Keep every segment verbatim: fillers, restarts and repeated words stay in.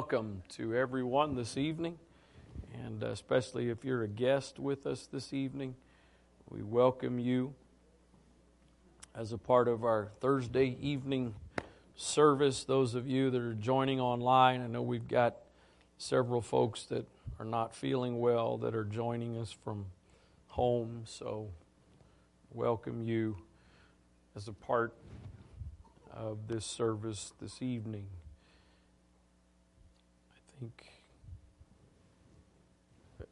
welcome to everyone this evening, and especially if you're a guest with us this evening. We welcome you as a part of our Thursday evening service. Those of you that are joining online, I know we've got several folks that are not feeling well that are joining us from home, so welcome you as a part of this service this evening. I think here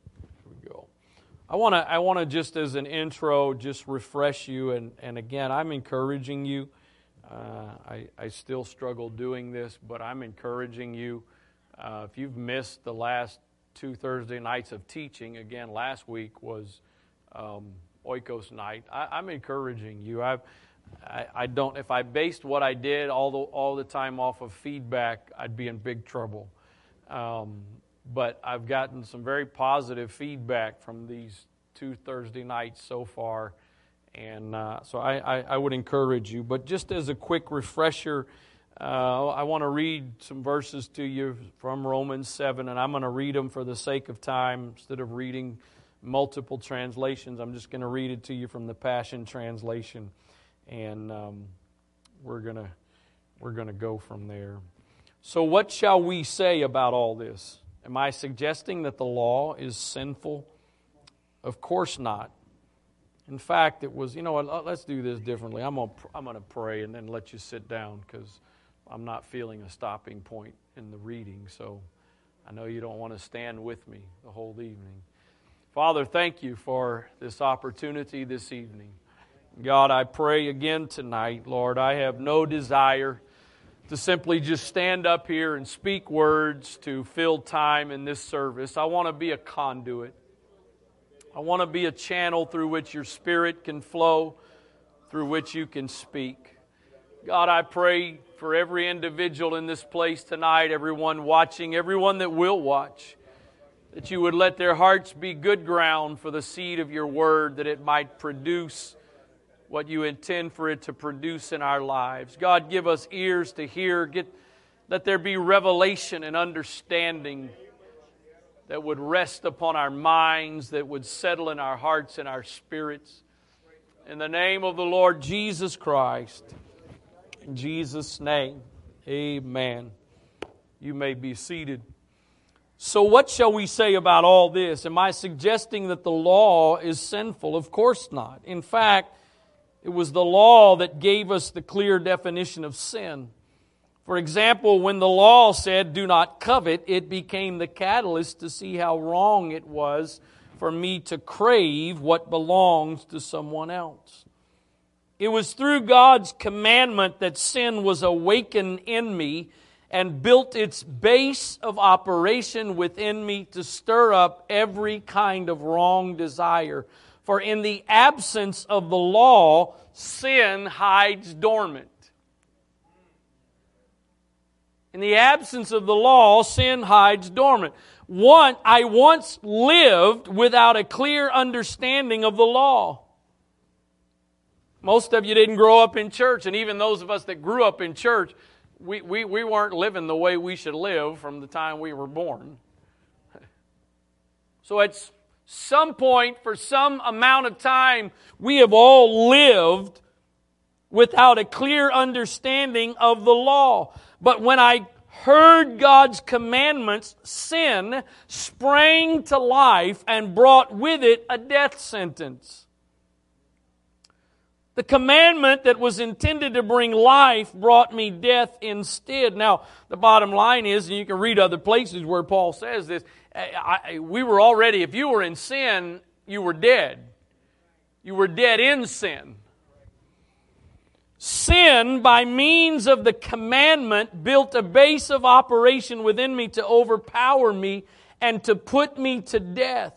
we go. I want to I want to just as an intro just refresh you, and and again, I'm encouraging you. Uh, I I still struggle doing this, but I'm encouraging you. Uh, if you've missed the last two Thursday nights of teaching, again, last week was um, Oikos night. I, I'm encouraging you. I've I, I don't. If I based what I did all the all the time off of feedback, I'd be in big trouble. Um, but I've gotten some very positive feedback from these two Thursday nights so far, and uh, so I, I, I would encourage you. But just as a quick refresher, uh, I want to read some verses to you from Romans seven, and I'm going to read them for the sake of time instead of reading multiple translations. I'm just going to read it to you from the Passion Translation. And um, we're gonna we're gonna go from there. So what shall we say about all this? Am I suggesting that the law is sinful? Of course not. In fact, it was. You know what? Let's do this differently. I'm gonna I'm gonna pray and then let you sit down, because I'm not feeling a stopping point in the reading. So I know you don't want to stand with me the whole evening. Father, thank you for this opportunity this evening. God, I pray again tonight, Lord, I have no desire to simply just stand up here and speak words to fill time in this service. I want to be a conduit. I want to be a channel through which your Spirit can flow, through which you can speak. God, I pray for every individual in this place tonight, everyone watching, everyone that will watch, that you would let their hearts be good ground for the seed of your word, that it might produce what you intend for it to produce in our lives. God, give us ears to hear. Get, let there be revelation and understanding that would rest upon our minds, that would settle in our hearts and our spirits. In the name of the Lord Jesus Christ, in Jesus' name, amen. You may be seated. So what shall we say about all this? Am I suggesting that the law is sinful? Of course not. In fact, it was the law that gave us the clear definition of sin. For example, when the law said, "Do not covet," it became the catalyst to see how wrong it was for me to crave what belongs to someone else. It was through God's commandment that sin was awakened in me and built its base of operation within me to stir up every kind of wrong desire. For in the absence of the law, sin hides dormant. In the absence of the law, sin hides dormant. One, I once lived without a clear understanding of the law. Most of you didn't grow up in church, and even those of us that grew up in church, we, we, we weren't living the way we should live from the time we were born. So it's some point, for some amount of time, we have all lived without a clear understanding of the law. But when I heard God's commandments, sin sprang to life and brought with it a death sentence. The commandment that was intended to bring life brought me death instead. Now, the bottom line is, and you can read other places where Paul says this, I, we were already, if you were in sin, you were dead. You were dead in sin. Sin, by means of the commandment, built a base of operation within me to overpower me and to put me to death.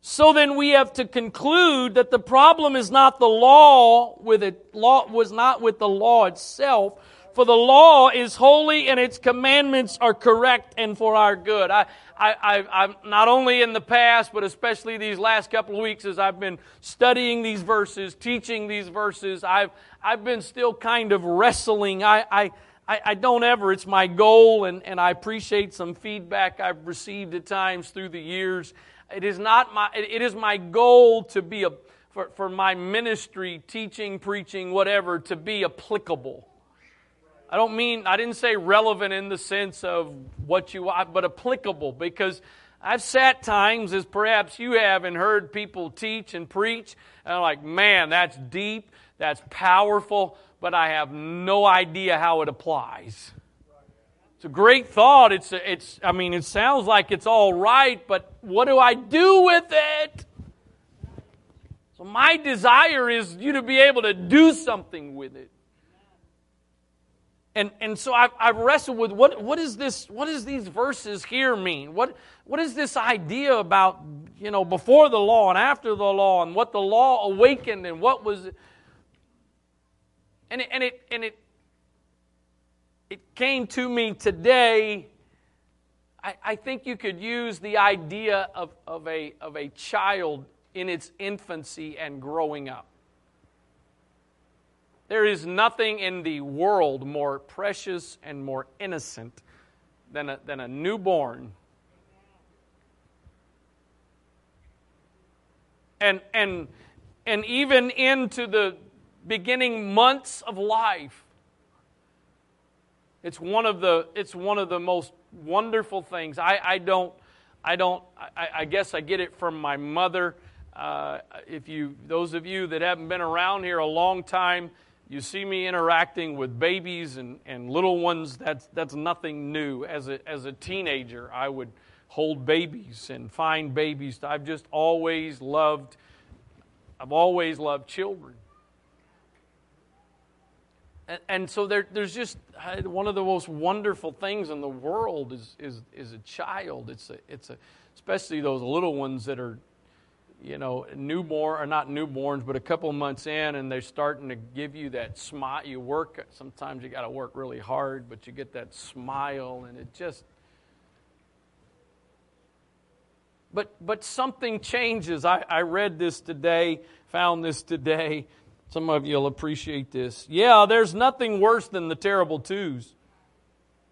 So then we have to conclude that the problem is not the law, with it, law was not with the law itself, for the law is holy and its commandments are correct and for our good. I, I, I, I'm not only in the past, but especially these last couple of weeks as I've been studying these verses, teaching these verses, I've I've been still kind of wrestling. I I I, I don't ever, it's my goal, and, and I appreciate some feedback I've received at times through the years. It is not my, it is my goal to be, a for, for my ministry, teaching, preaching, whatever, to be applicable. I don't mean, I didn't say relevant in the sense of what you want, but applicable, because I've sat times, as perhaps you have, and heard people teach and preach, and I'm like, man, that's deep, that's powerful, but I have no idea how it applies. It's a great thought. It's, it's. I mean, it sounds like it's all right, but what do I do with it? So my desire is you to be able to do something with it. And and so I've, I've wrestled with what what is this? What does these verses here mean? What what is this idea about, you know, before the law and after the law, and what the law awakened and what was? And it, and it and it it came to me today. I, I think you could use the idea of of a of a child in its infancy and growing up. There is nothing in the world more precious and more innocent than a, than a newborn. And and and even into the beginning months of life, it's one of the it's one of the most wonderful things. I, I don't I don't I, I guess I get it from my mother. Uh, if you those of you that haven't been around here a long time. You see me interacting with babies and, and little ones. That's that's nothing new. As a as a teenager, I would hold babies and find babies. I've just always loved. I've always loved children. And, and so there there's just one of the most wonderful things in the world is is is a child. It's a it's a especially those little ones that are, you know, newborn, or not newborns, but a couple months in, and they're starting to give you that smile. You work, sometimes you got to work really hard, but you get that smile, and it just... But but something changes. I, I read this today, found this today. Some of you will appreciate this. Yeah, there's nothing worse than the terrible twos,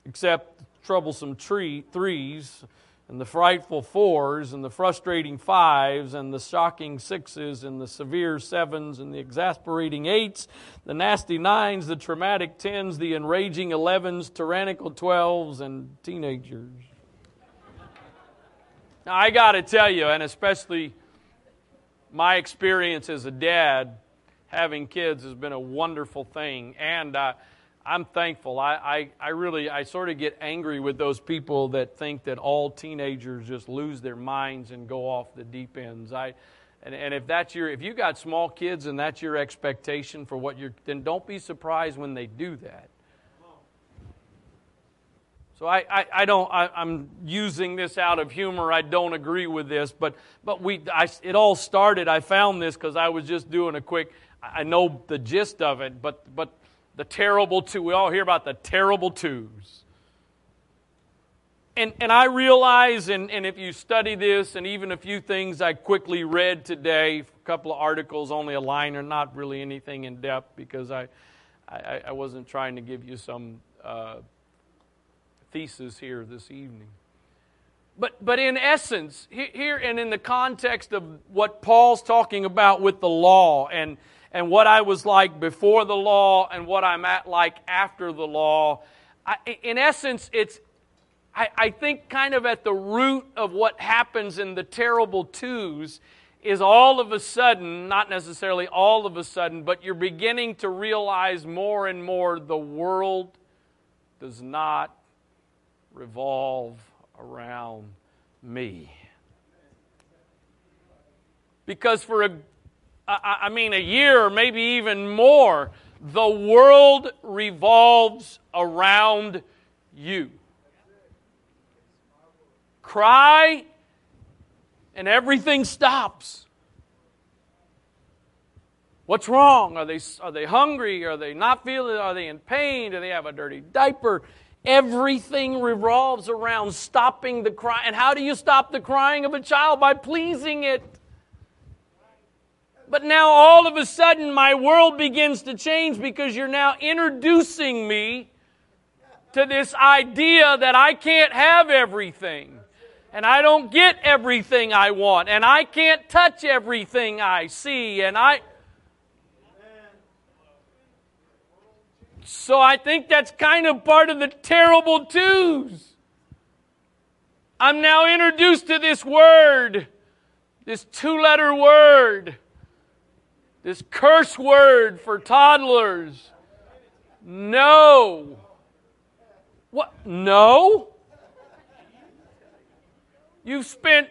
except troublesome tree, threes, and the frightful fours, and the frustrating fives, and the shocking sixes, and the severe sevens, and the exasperating eights, the nasty nines, the traumatic tens, the enraging elevens, tyrannical twelves, and teenagers. Now, I got to tell you, and especially my experience as a dad, having kids has been a wonderful thing, and I... Uh, I'm thankful. I, I, I really, I sort of get angry with those people that think that all teenagers just lose their minds and go off the deep ends. I, and, and if that's your, if you got small kids and that's your expectation for what you're, then don't be surprised when they do that. So I, I, I don't, I, I'm using this out of humor. I don't agree with this, but, but we, I, it all started, I found this because I was just doing a quick, I know the gist of it, but, but, the terrible two. We all hear about the terrible twos. And and I realize, and, and if you study this, and even a few things I quickly read today, a couple of articles, only a line, or not really anything in depth, because I, I, I wasn't trying to give you some uh, thesis here this evening. But, but in essence, here and in the context of what Paul's talking about with the law, and and what I was like before the law and what I'm at like after the law. I, in essence, it's, I, I think, kind of at the root of what happens in the terrible twos is all of a sudden, not necessarily all of a sudden, but you're beginning to realize more and more the world does not revolve around me. Because for a I mean, a year or maybe even more, the world revolves around you. Cry, and everything stops. What's wrong? Are they are they hungry? Are they not feeling? Are they in pain? Do they have a dirty diaper? Everything revolves around stopping the cry. And how do you stop the crying of a child? By pleasing it. But now all of a sudden my world begins to change because you're now introducing me to this idea that I can't have everything, and I don't get everything I want, and I can't touch everything I see, and I... So I think that's kind of part of the terrible twos. I'm now introduced to this word, this two-letter word, this curse word for toddlers. No. What? No? You've spent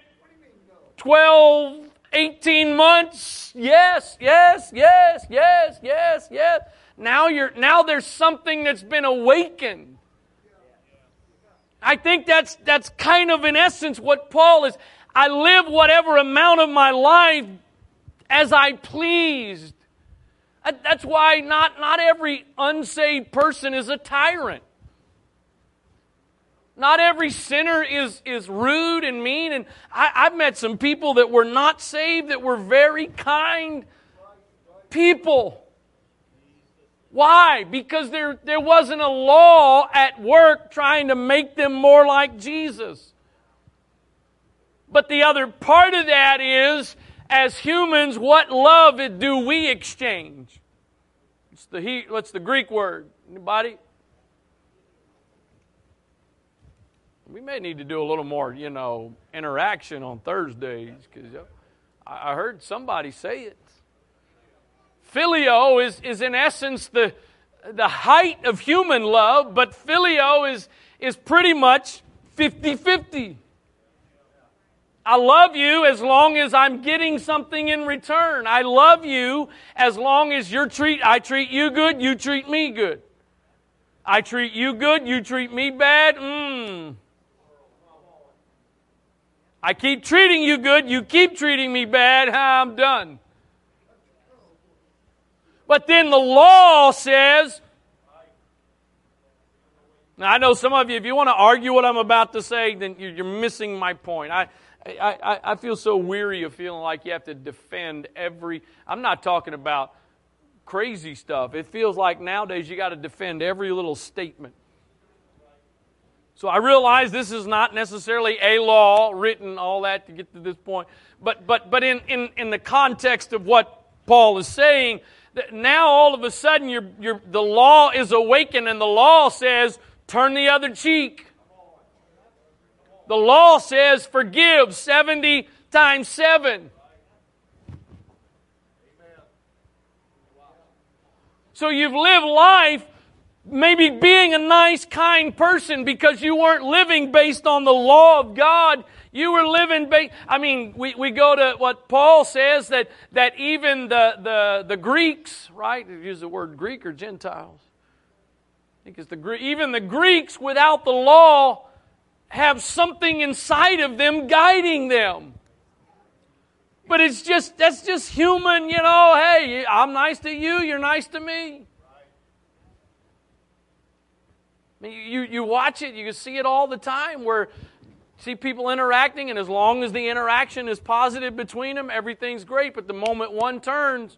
twelve, eighteen months. Yes, yes, yes, yes, yes, yes. Now you're now there's something that's been awakened. I think that's that's kind of in essence what Paul is. I live whatever amount of my life as I pleased. That's why not, not every unsaved person is a tyrant. Not every sinner is, is rude and mean. And I, I've met some people that were not saved that were very kind people. Why? Because there, there wasn't a law at work trying to make them more like Jesus. But the other part of that is, as humans, what love do we exchange? It's the, what's the Greek word? Anybody? We may need to do a little more, you know, interaction on Thursdays, because I heard somebody say it. Filio is, is in essence the, the height of human love, but filio is, is pretty much fifty-fifty. I love you as long as I'm getting something in return. I love you as long as you're treat, I treat you good, you treat me good. I treat you good, you treat me bad. Mm. I keep treating you good, you keep treating me bad. I'm done. But then the law says, now I know some of you, if you want to argue what I'm about to say, then you're missing my point. I, I, I feel so weary of feeling like you have to defend every, I'm not talking about crazy stuff. It feels like nowadays you got to defend every little statement. So I realize this is not necessarily a law written, all that to get to this point. But, but, but in, in, in the context of what Paul is saying, now all of a sudden you're, you're, the law is awakened, and the law says, turn the other cheek. The law says, forgive seventy times seven. So you've lived life maybe being a nice, kind person because you weren't living based on the law of God. You were living based... I mean, we, we go to what Paul says, that, that even the, the, the Greeks, right? Use the word Greek or Gentiles. I think it's the Greek. Even the Greeks without the law have something inside of them guiding them. But it's just, that's just human, you know, hey, I'm nice to you, you're nice to me. I mean, you, you watch it, you can see it all the time where see people interacting, and as long as the interaction is positive between them, everything's great. But the moment one turns,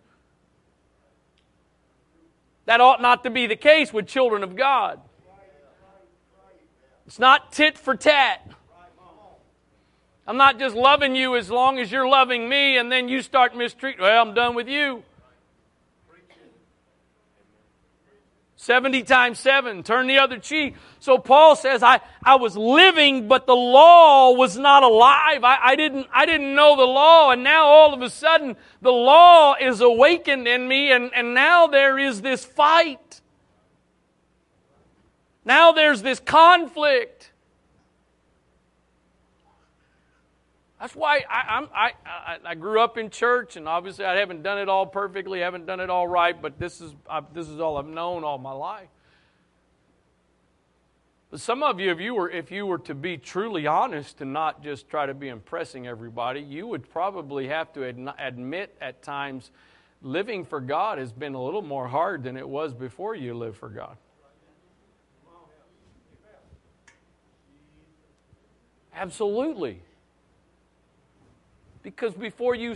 that ought not to be the case with children of God. It's not tit for tat. I'm not just loving you as long as you're loving me, and then you start mistreating. Well, I'm done with you. seventy times seven, turn the other cheek. So Paul says, I, I was living, but the law was not alive. I, I didn't, I didn't know the law, and now all of a sudden, the law is awakened in me, and, and now there is this fight. Now there's this conflict. That's why I, I'm, I I grew up in church, and obviously I haven't done it all perfectly, haven't done it all right, but this is I, this is all I've known all my life. But some of you, if you were if you were to be truly honest and not just try to be impressing everybody, you would probably have to ad- admit at times living for God has been a little more hard than it was before you lived for God. Absolutely. Because before you,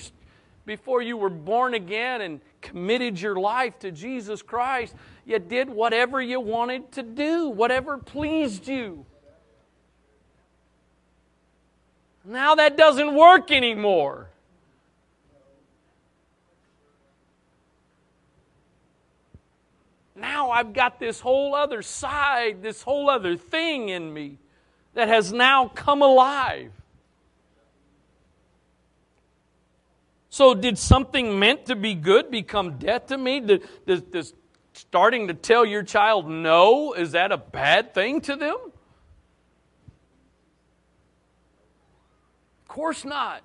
before you were born again and committed your life to Jesus Christ, you did whatever you wanted to do, whatever pleased you. Now that doesn't work anymore. Now I've got this whole other side, this whole other thing in me that has now come alive. So did something meant to be good become death to me? Does, does, does starting to tell your child no, is that a bad thing to them? Of course not.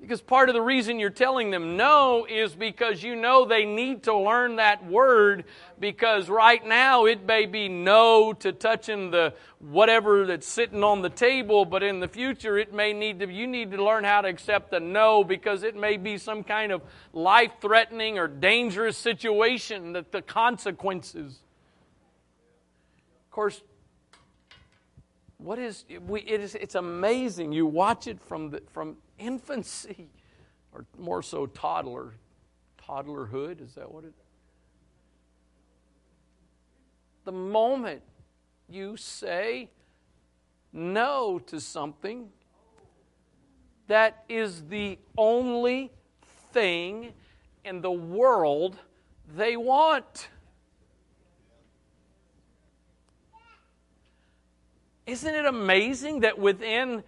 Because part of the reason you're telling them no is because you know they need to learn that word, because right now it may be no to touching the whatever that's sitting on the table, but in the future it may need to, you need to learn how to accept the no, because it may be some kind of life-threatening or dangerous situation, that the consequences. Of course, what is we it is it's amazing. You watch it from the from infancy, or more so toddler, toddlerhood, is that what it is? The moment you say no to something that is the only thing in the world they want. Isn't it amazing that within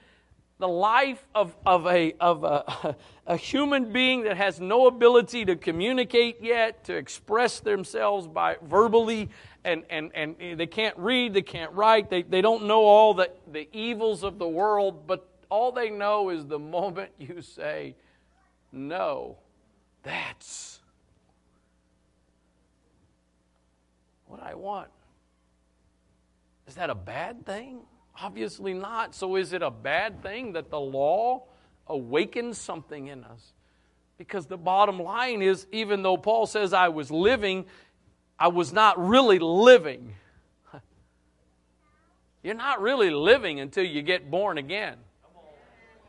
the life of, of, a, of a, a human being that has no ability to communicate yet, to express themselves by verbally, and, and, and they can't read, they can't write, they, they don't know all the, the evils of the world, but all they know is the moment you say, no, that's what I want. Is that a bad thing? Obviously not. So is it a bad thing that the law awakens something in us? Because the bottom line is, even though Paul says I was living, I was not really living. You're not really living until you get born again.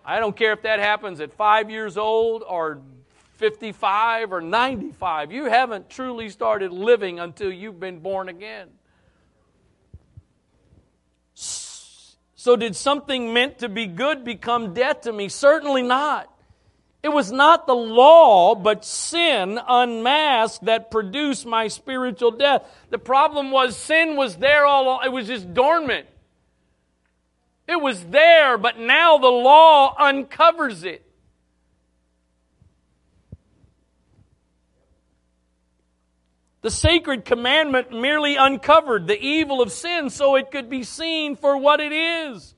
I don't care if that happens at five years old or fifty-five or ninety-five. You haven't truly started living until you've been born again. So did something meant to be good become death to me? Certainly not. It was not the law, but sin unmasked that produced my spiritual death. The problem was sin was there all along. It was just dormant. It was there, but now the law uncovers it. The sacred commandment merely uncovered the evil of sin so it could be seen for what it is.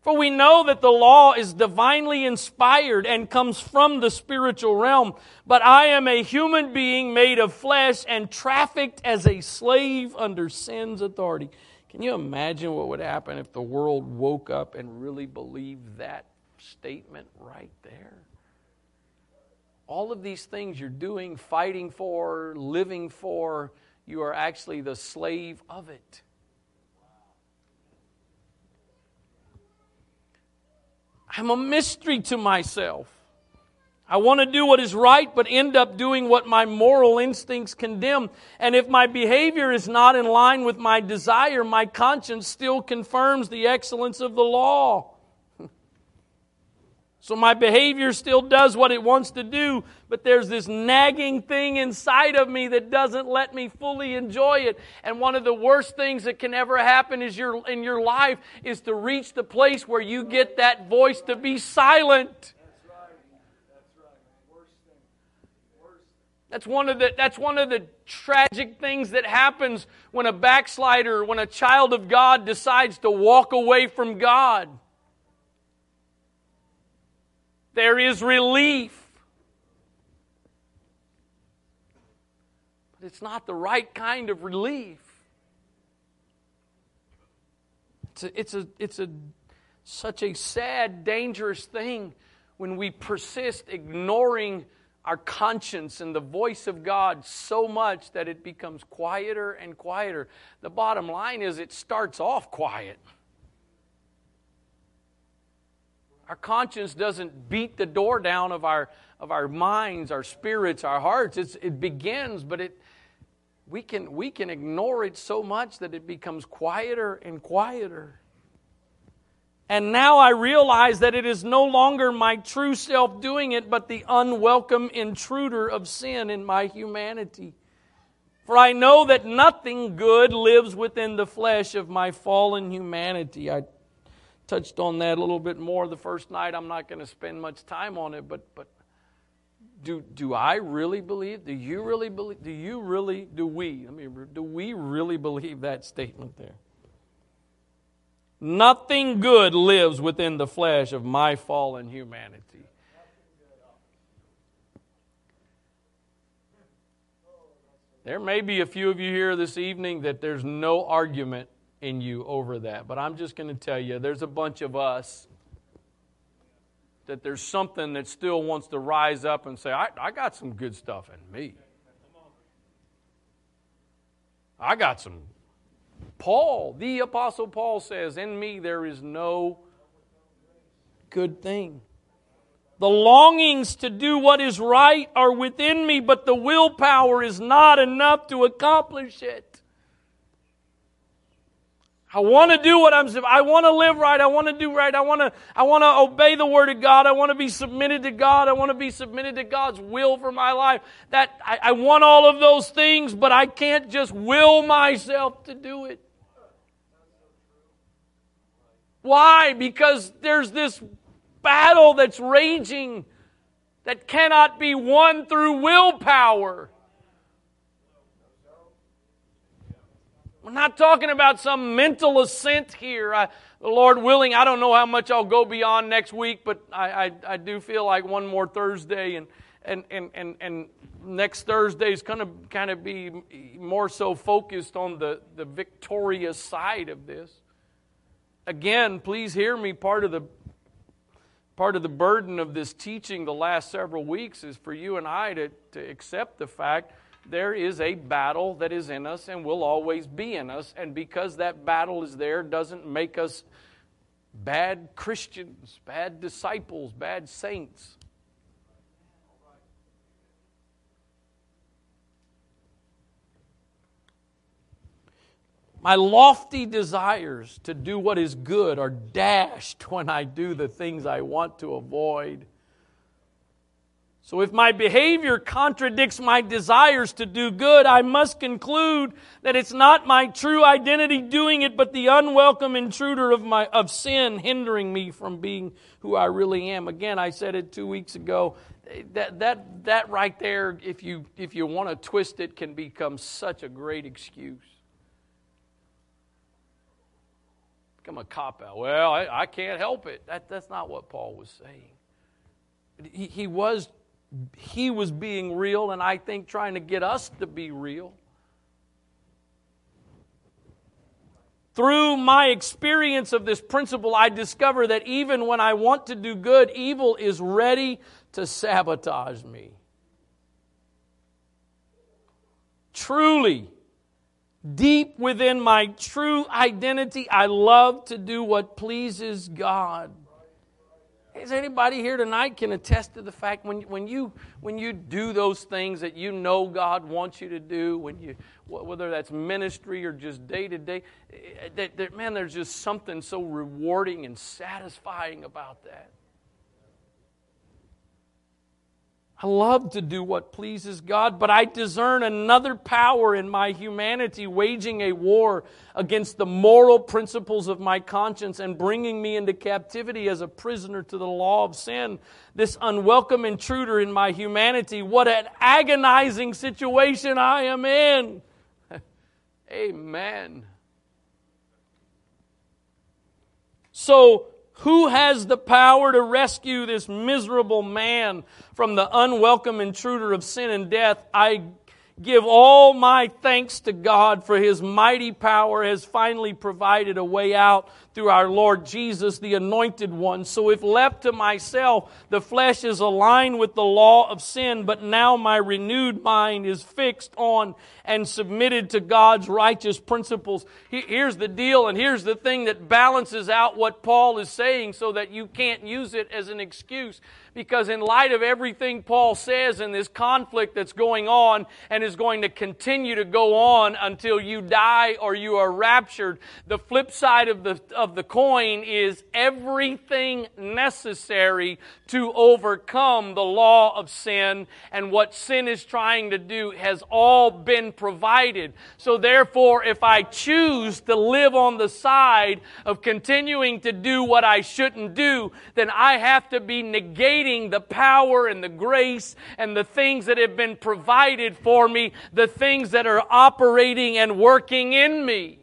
For we know that the law is divinely inspired and comes from the spiritual realm, but I am a human being made of flesh and trafficked as a slave under sin's authority. Can you imagine what would happen if the world woke up and really believed that statement right there? All of these things you're doing, fighting for, living for, you are actually the slave of it. I'm a mystery to myself. I want to do what is right, but end up doing what my moral instincts condemn. And if my behavior is not in line with my desire, my conscience still confirms the excellence of the law. So my behavior still does what it wants to do, but there's this nagging thing inside of me that doesn't let me fully enjoy it. And one of the worst things that can ever happen is your, in your life is to reach the place where you get that voice to be silent. That's right. That's right. Worst thing. Worst thing. That's one of the, that's one of the tragic things that happens when a backslider, when a child of God decides to walk away from God. There is relief. But it's not the right kind of relief. It's a, it's a, it's a, such a sad, dangerous thing when we persist ignoring our conscience and the voice of God so much that it becomes quieter and quieter. The bottom line is it starts off quiet. Our conscience doesn't beat the door down of our of our minds, our spirits, our hearts. It's, it begins, but it we can we can ignore it so much that it becomes quieter and quieter. And now I realize that it is no longer my true self doing it, but the unwelcome intruder of sin in my humanity. For I know that nothing good lives within the flesh of my fallen humanity. I touched on that a little bit more the first night. I'm not going to spend much time on it, but but do do I really believe? Do you really believe? Do you really? Do we? I mean, do we really believe that statement there? Nothing good lives within the flesh of my fallen humanity. There may be a few of you here this evening that there's no argument in you over that, but I'm just going to tell you, there's a bunch of us that there's something that still wants to rise up and say, I, I got some good stuff in me. I got some... Paul, the Apostle Paul says, in me there is no good thing. The longings to do what is right are within me, but the willpower is not enough to accomplish it. I want to do what I'm I want to live right, I want to do right, I want to I want to obey the Word of God, I want to be submitted to God, I want to be submitted to God's will for my life. That I, I want all of those things, but I can't just will myself to do it. Why? Because there's this battle that's raging that cannot be won through willpower. We're not talking about some mental ascent here. I, Lord willing, I don't know how much I'll go beyond next week, but I, I, I do feel like one more Thursday, and and and and, and next Thursday is going to kind of be more so focused on the, the victorious side of this. Again, please hear me. Part of the part of the burden of this teaching the last several weeks is for you and I to, to accept the fact there is a battle that is in us and will always be in us. And because that battle is there, doesn't make us bad Christians, bad disciples, bad saints. My lofty desires to do what is good are dashed when I do the things I want to avoid. So if my behavior contradicts my desires to do good, I must conclude that it's not my true identity doing it, but the unwelcome intruder of my of sin hindering me from being who I really am. Again, I said it two weeks ago. That that that right there, if you if you want to twist it, can become such a great excuse. Become a cop-out. Well, I, I can't help it. That that's not what Paul was saying. He, he was. He was being real, and I think trying to get us to be real. Through my experience of this principle, I discover that even when I want to do good, evil is ready to sabotage me. Truly, deep within my true identity, I love to do what pleases God. Is anybody here tonight can attest to the fact when when you when you do those things that you know God wants you to do, when you whether that's ministry or just day to day, that, that man, there's just something so rewarding and satisfying about that. I love to do what pleases God, but I discern another power in my humanity waging a war against the moral principles of my conscience and bringing me into captivity as a prisoner to the law of sin. This unwelcome intruder in my humanity, what an agonizing situation I am in. Amen. So, who has the power to rescue this miserable man from the unwelcome intruder of sin and death? I give all my thanks to God, for His mighty power has finally provided a way out through our Lord Jesus, the Anointed One. So if left to myself, the flesh is aligned with the law of sin, but now my renewed mind is fixed on and submitted to God's righteous principles. Here's the deal, and here's the thing that balances out what Paul is saying so that you can't use it as an excuse. Because in light of everything Paul says and this conflict that's going on and is going to continue to go on until you die or you are raptured, the flip side of the of the coin is everything necessary to overcome the law of sin and what sin is trying to do has all been provided. So therefore, if I choose to live on the side of continuing to do what I shouldn't do, then I have to be negated the power and the grace and the things that have been provided for me, the things that are operating and working in me.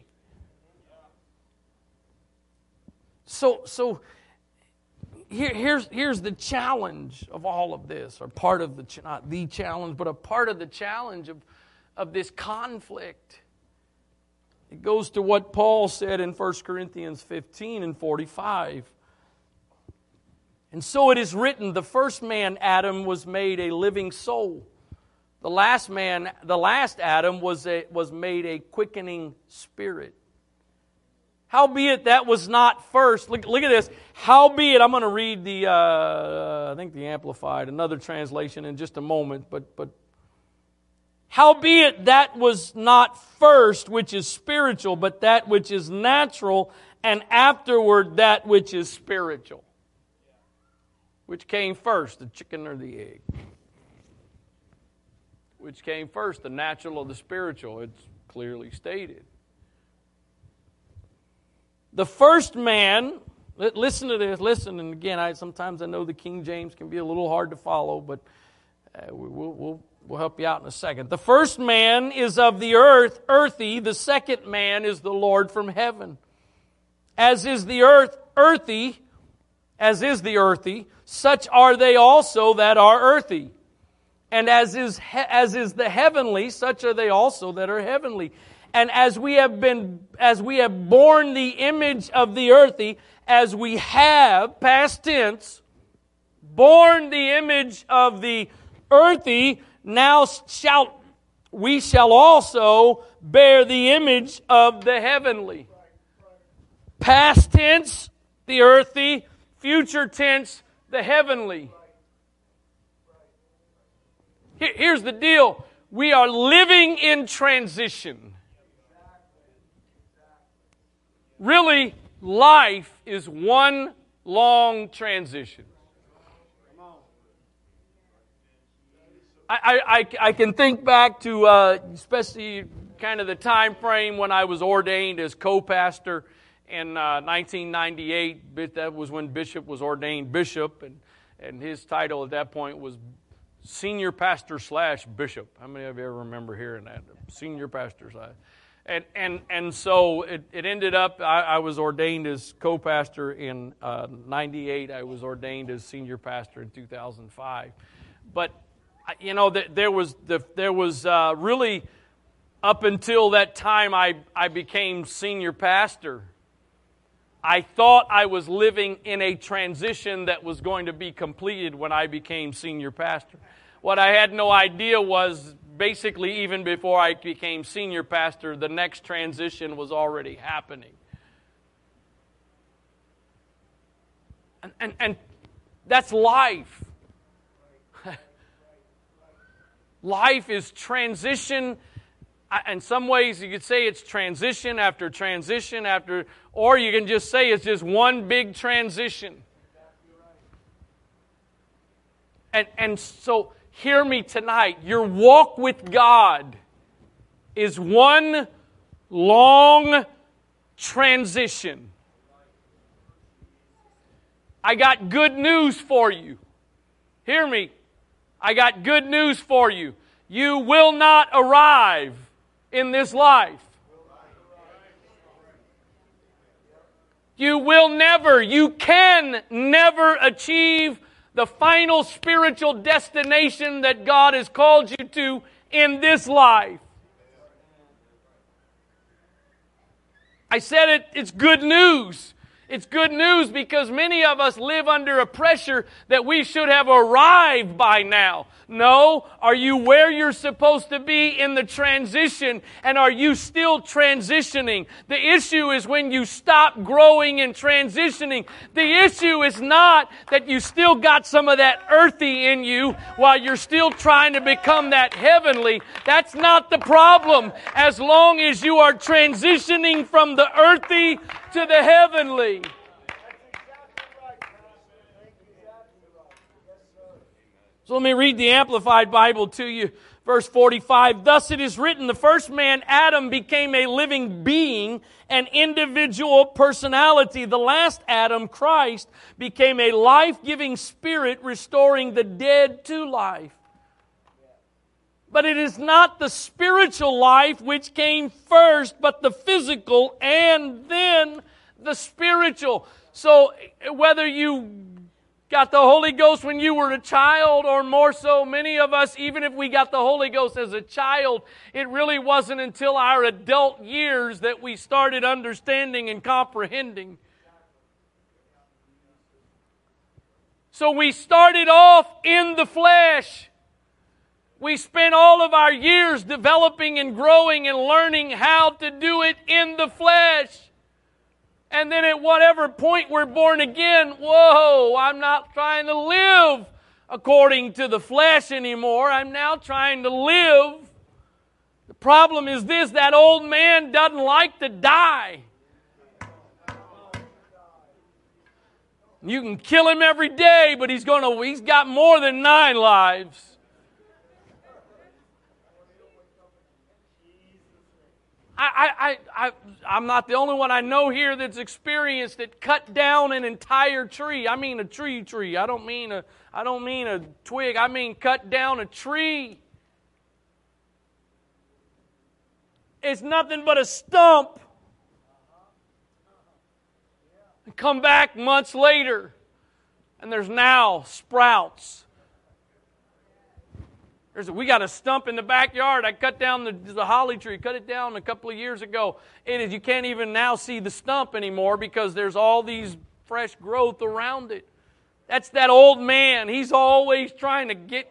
So, so here, here's, here's the challenge of all of this, or part of the, not the challenge, but a part of the challenge of, of this conflict. It goes to what Paul said in First Corinthians fifteen and forty-five. And so it is written, the first man, Adam, was made a living soul. The last man, the last Adam, was a, was made a quickening spirit. Howbeit that was not first. Look, look at this. Howbeit, I'm going to read the, uh, I think the Amplified, another translation in just a moment. But, but howbeit that was not first, which is spiritual, but that which is natural, and afterward that which is spiritual. Which came first, the chicken or the egg? Which came first, the natural or the spiritual? It's clearly stated. The first man, listen to this, listen, and again, I sometimes I know the King James can be a little hard to follow, but uh, we'll, we'll, we'll help you out in a second. The first man is of the earth, earthy. The second man is the Lord from heaven. As is the earth, earthy. As is the earthy, such are they also that are earthy. And as is he- as is the heavenly, such are they also that are heavenly. And as we have been, as we have borne the image of the earthy, as we have, past tense, borne the image of the earthy, now shall we shall also bear the image of the heavenly. Past tense, the earthy. Future tense, the heavenly. Here's the deal. We are living in transition. Really, life is one long transition. I, I, I can think back to uh, especially kind of the time frame when I was ordained as co-pastor. In uh, nineteen ninety-eight, that was when Bishop was ordained bishop, and, and his title at that point was senior pastor slash bishop. How many of you ever remember hearing that? Senior pastor slash. And and and so it, it ended up, I, I was ordained as co-pastor in uh, ninety-eight. I was ordained as senior pastor in two thousand five. But you know, th- there was the there was uh, really up until that time I I became senior pastor. I thought I was living in a transition that was going to be completed when I became senior pastor. What I had no idea was basically even before I became senior pastor, the next transition was already happening. And, and, and that's life. Life is transition. In some ways, you could say it's transition after transition after, or you can just say it's just one big transition. And and so, hear me tonight. Your walk with God is one long transition. I got good news for you. Hear me. I got good news for you. You will not arrive in this life. You will never, you can never achieve the final spiritual destination that God has called you to in this life. I said it, it's good news. It's good news because many of us live under a pressure that we should have arrived by now. No, are you where you're supposed to be in the transition, and are you still transitioning? The issue is when you stop growing and transitioning. The issue is not that you still got some of that earthy in you while you're still trying to become that heavenly. That's not the problem, as long as you are transitioning from the earthy to the heavenly. So let me read the Amplified Bible to you. Verse forty-five, thus it is written, the first man, Adam, became a living being, an individual personality. The last Adam, Christ, became a life-giving spirit, restoring the dead to life. But it is not the spiritual life which came first, but the physical and then the spiritual. So whether you got the Holy Ghost when you were a child, or more so, many of us, even if we got the Holy Ghost as a child, it really wasn't until our adult years that we started understanding and comprehending. So we started off in the flesh. We spent all of our years developing and growing and learning how to do it in the flesh. And then at whatever point we're born again, whoa, I'm not trying to live according to the flesh anymore. I'm now trying to live. The problem is this, that old man doesn't like to die. You can kill him every day, but he's going to, he's got more than nine lives. I, I, I, I'm not the only one I know here that's experienced it. Cut down an entire tree. I mean a tree tree. I don't mean a, I don't mean a twig. I mean cut down a tree. It's nothing but a stump. And come back months later, and there's now sprouts. We got a stump in the backyard. I cut down the, the holly tree, cut it down a couple of years ago. It is, you can't even now see the stump anymore because there's all these fresh growth around it. That's that old man. He's always trying to get,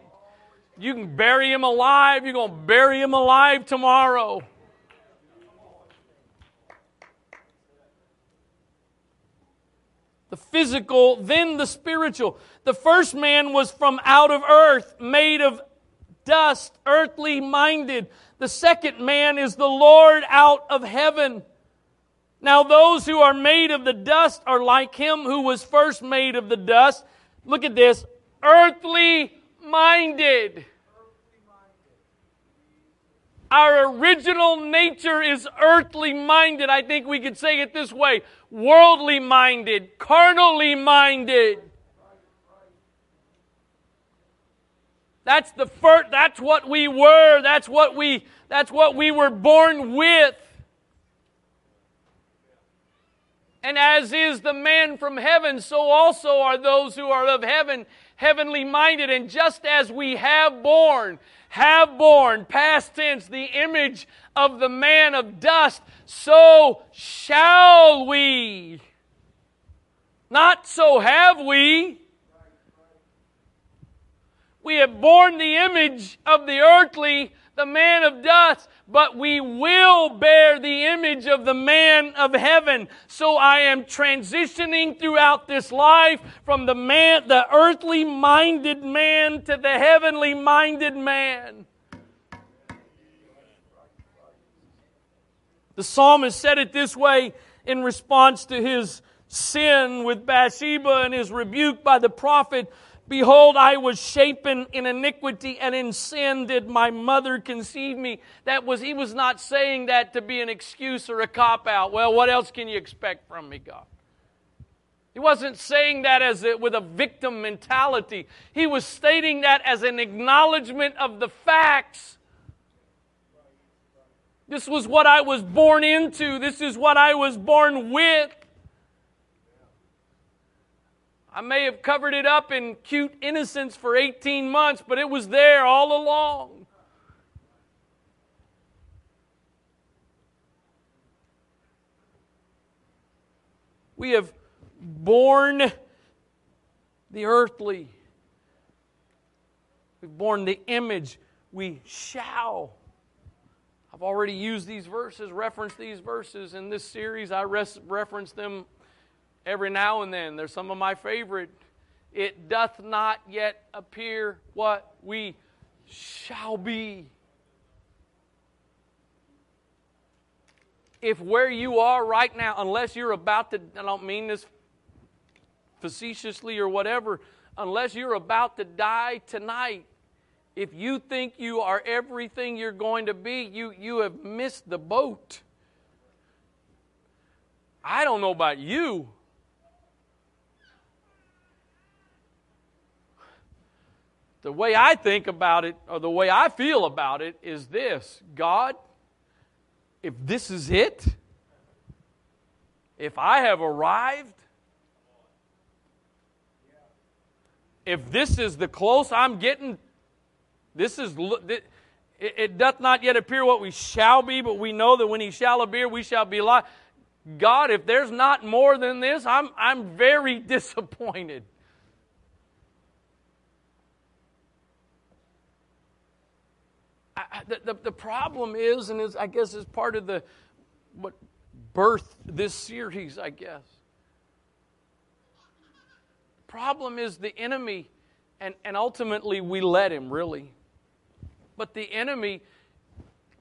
you can bury him alive. You're going to bury him alive tomorrow. The physical, then the spiritual. The first man was from out of earth, made of dust, earthly minded. The second man is the Lord out of heaven. Now those who are made of the dust are like him who was first made of the dust. Look at this. Earthly minded. Our original nature is earthly minded. I think we could say it this way. Worldly minded. Carnally minded. That's the first, that's what we were. That's what we that's what we were born with. And as is the man from heaven, so also are those who are of heaven, heavenly minded. And just as we have borne, have borne, past tense, the image of the man of dust, so shall we. Not so have we. We have borne the image of the earthly, the man of dust, but we will bear the image of the man of heaven. So I am transitioning throughout this life from the man, the earthly-minded man to the heavenly-minded man. The psalmist said it this way in response to his sin with Bathsheba and his rebuke by the prophet. Behold, I was shapen in iniquity, and in sin did my mother conceive me. That was, he was not saying that to be an excuse or a cop-out. Well, what else can you expect from me, God? He wasn't saying that as a, with a victim mentality. He was stating that as an acknowledgement of the facts. This was what I was born into. This is what I was born with. I may have covered it up in cute innocence for eighteen months, but it was there all along. We have borne the earthly. We've borne the image. We shall. I've already used these verses, referenced these verses in this series. I res- reference them every now and then. They're some of my favorite. It doth not yet appear what we shall be. If where you are right now, unless you're about to, I don't mean this facetiously or whatever, unless you're about to die tonight, if you think you are everything you're going to be, you, you have missed the boat. I don't know about you. The way I think about it, or the way I feel about it, is this. God, if this is it, if I have arrived, if this is the close I'm getting, this is, it, it doth not yet appear what we shall be, but we know that when He shall appear, we shall be like. God, if there's not more than this, I'm, I'm very disappointed. I, the, the, the problem is, and is, I guess is part of the what birthed this series, I guess. The problem is the enemy, and, and ultimately we let him, really. But the enemy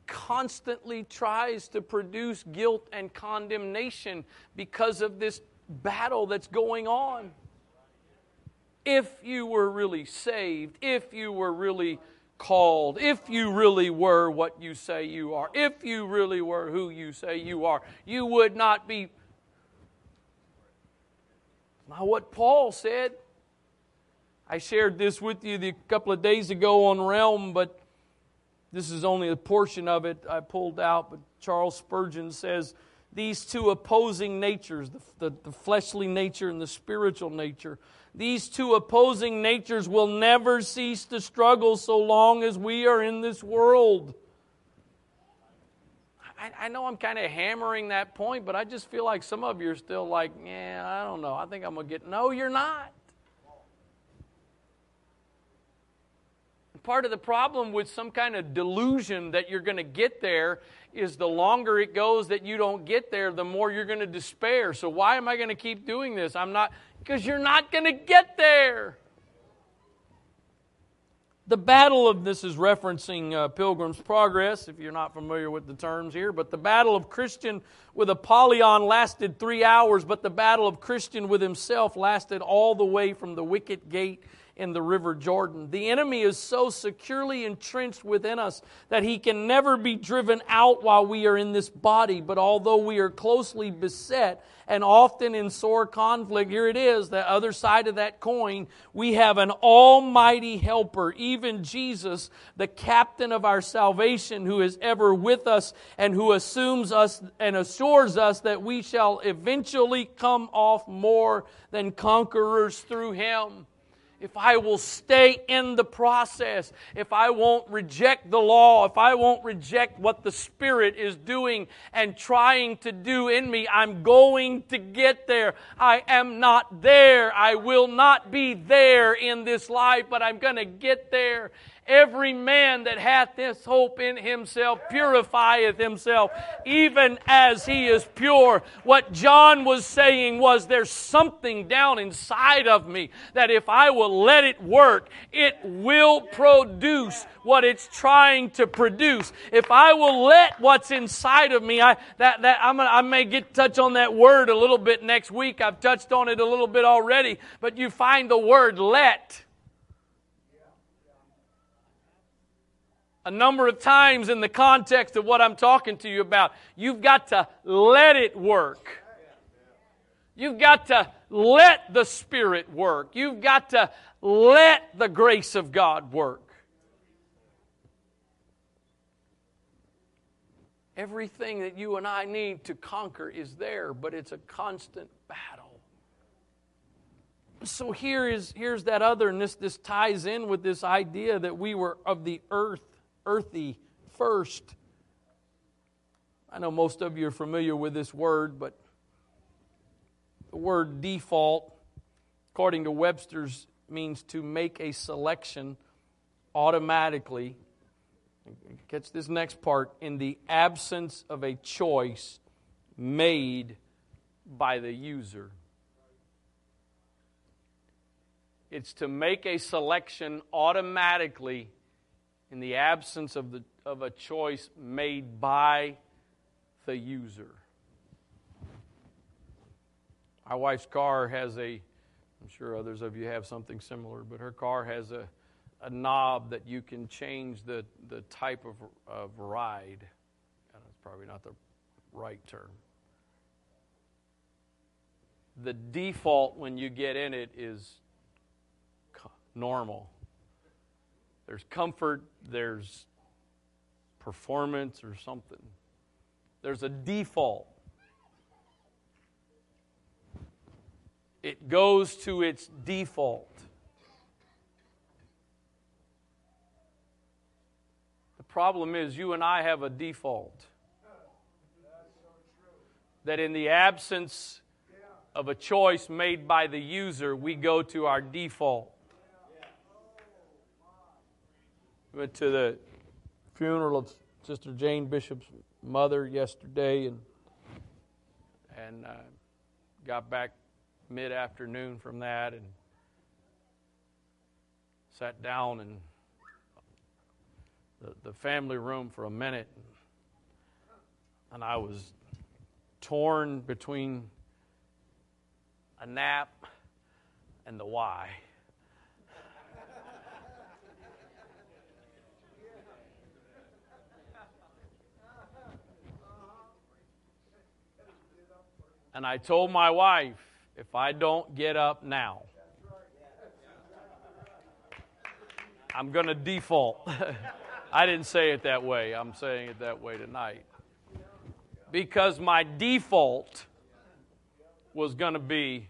constantly tries to produce guilt and condemnation because of this battle that's going on. If you were really saved, if you were really called, if you really were what you say you are, if you really were who you say you are, you would not be. Now, what Paul said, I shared this with you a couple of days ago on Realm, but this is only a portion of it I pulled out. But Charles Spurgeon says, these two opposing natures, the, the, the fleshly nature and the spiritual nature, these two opposing natures will never cease to struggle so long as we are in this world. I, I know I'm kind of hammering that point, but I just feel like some of you are still like, yeah, I don't know. I think I'm going to get... No, you're not. Part of the problem with some kind of delusion that you're going to get there is the longer it goes that you don't get there, the more you're going to despair. So why am I going to keep doing this? I'm not, because you're not going to get there. The battle of this is referencing uh, Pilgrim's Progress, if you're not familiar with the terms here, but the battle of Christian with Apollyon lasted three hours, but the battle of Christian with himself lasted all the way from the wicket gate in the river Jordan. The enemy is so securely entrenched within us that he can never be driven out while we are in this body. But although we are closely beset and often in sore conflict, here it is, the other side of that coin, we have an almighty helper, even Jesus, the captain of our salvation, who is ever with us and who assumes us and assures us that we shall eventually come off more than conquerors through Him. If I will stay in the process, if I won't reject the law, if I won't reject what the Spirit is doing and trying to do in me, I'm going to get there. I am not there. I will not be there in this life, but I'm going to get there. Every man that hath this hope in himself purifieth himself, even as he is pure. What John was saying was, there's something down inside of me that if I will let it work, it will produce what it's trying to produce. If I will let what's inside of me, I that that I'm gonna, I may get touch on that word a little bit next week. I've touched on it a little bit already, but you find the word let a number of times in the context of what I'm talking to you about. You've got to let it work. You've got to let the Spirit work. You've got to let the grace of God work. Everything that you and I need to conquer is there, but it's a constant battle. So here is here's that other, and this, this ties in with this idea that we were of the earth. Earthy first. I know most of you are familiar with this word, but The word default, according to Webster's, means to make a selection automatically. Catch this next part. In the absence of a choice made by the user. It's to make a selection automatically in the absence of the of a choice made by the user. My wife's car has a, I'm sure others of you have something similar, but her car has a, a knob that you can change the, the type of, of ride. I don't know, it's probably not the right term. The default when you get in it is normal. There's comfort, there's performance or something. There's a default. It goes to its default. The problem is you and I have a default. That in the absence of a choice made by the user, we go to our default. We went to the funeral of Sister Jane Bishop's mother yesterday and and uh, got back mid-afternoon from that and sat down in the, the family room for a minute. And I was torn between a nap and the why. And I told my wife, if I don't get up now, I'm going to default. I didn't say it that way. I'm saying it that way tonight. Because my default was going to be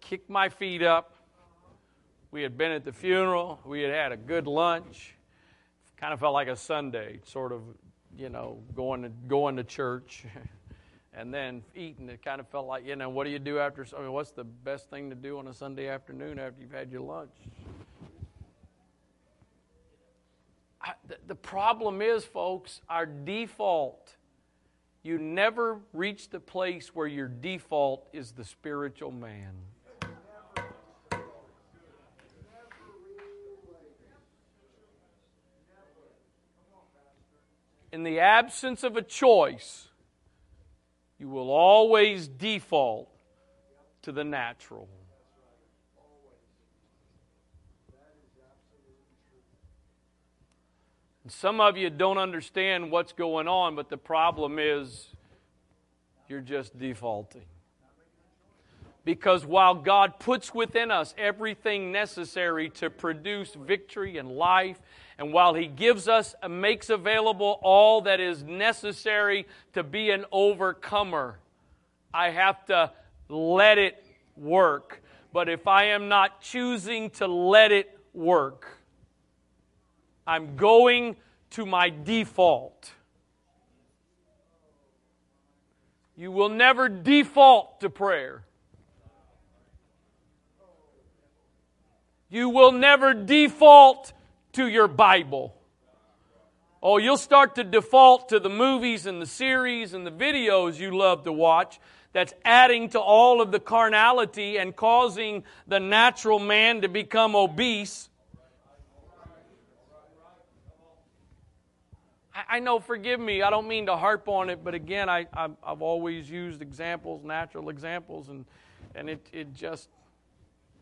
kick my feet up. We had been at the funeral. We had had a good lunch. Kind of felt like a Sunday, sort of, you know, going to, going to church. And then eating, it kind of felt like, you know, what do you do after, I mean, what's the best thing to do on a Sunday afternoon after you've had your lunch? I, the, the problem is, folks, our default. You never reach the place where your default is the spiritual man. In the absence of a choice, you will always default to the natural. And some of you don't understand what's going on, but the problem is you're just defaulting. Because while God puts within us everything necessary to produce victory and life, and while He gives us and makes available all that is necessary to be an overcomer, I have to let it work. But if I am not choosing to let it work, I'm going to my default. You will never default to prayer. You will never default to your Bible. Oh, you'll start to default to the movies and the series and the videos you love to watch. That's adding to all of the carnality and causing the natural man to become obese. I, I know, forgive me, I don't mean to harp on it, but again, I, I've, I've always used examples, natural examples, and, and it, it just...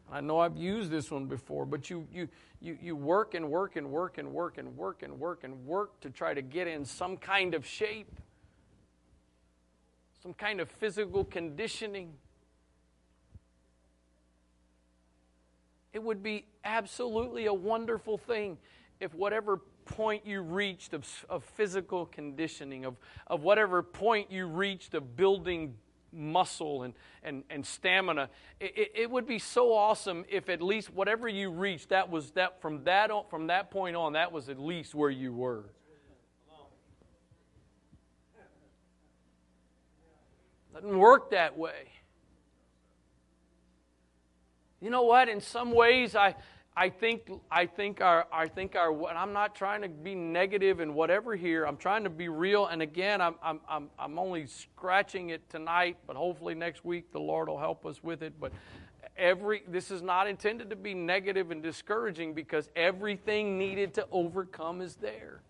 I know I've used this one before, but you you you you work and work and work and work and work and work and work to try to get in some kind of shape, some kind of physical conditioning. It would be absolutely a wonderful thing if whatever point you reached of, of physical conditioning, of, of whatever point you reached of building muscle and, and, and stamina. It, it would be so awesome if at least whatever you reached, that was that from that on, from that point on, that was at least where you were. Doesn't work that way. You know what? In some ways, I, I think, I think our, I think our. And I'm not trying to be negative and whatever here. I'm trying to be real. And again, I'm, I'm, I'm, I'm only scratching it tonight. But hopefully next week the Lord will help us with it. But every, this is not intended to be negative and discouraging, because everything needed to overcome is there.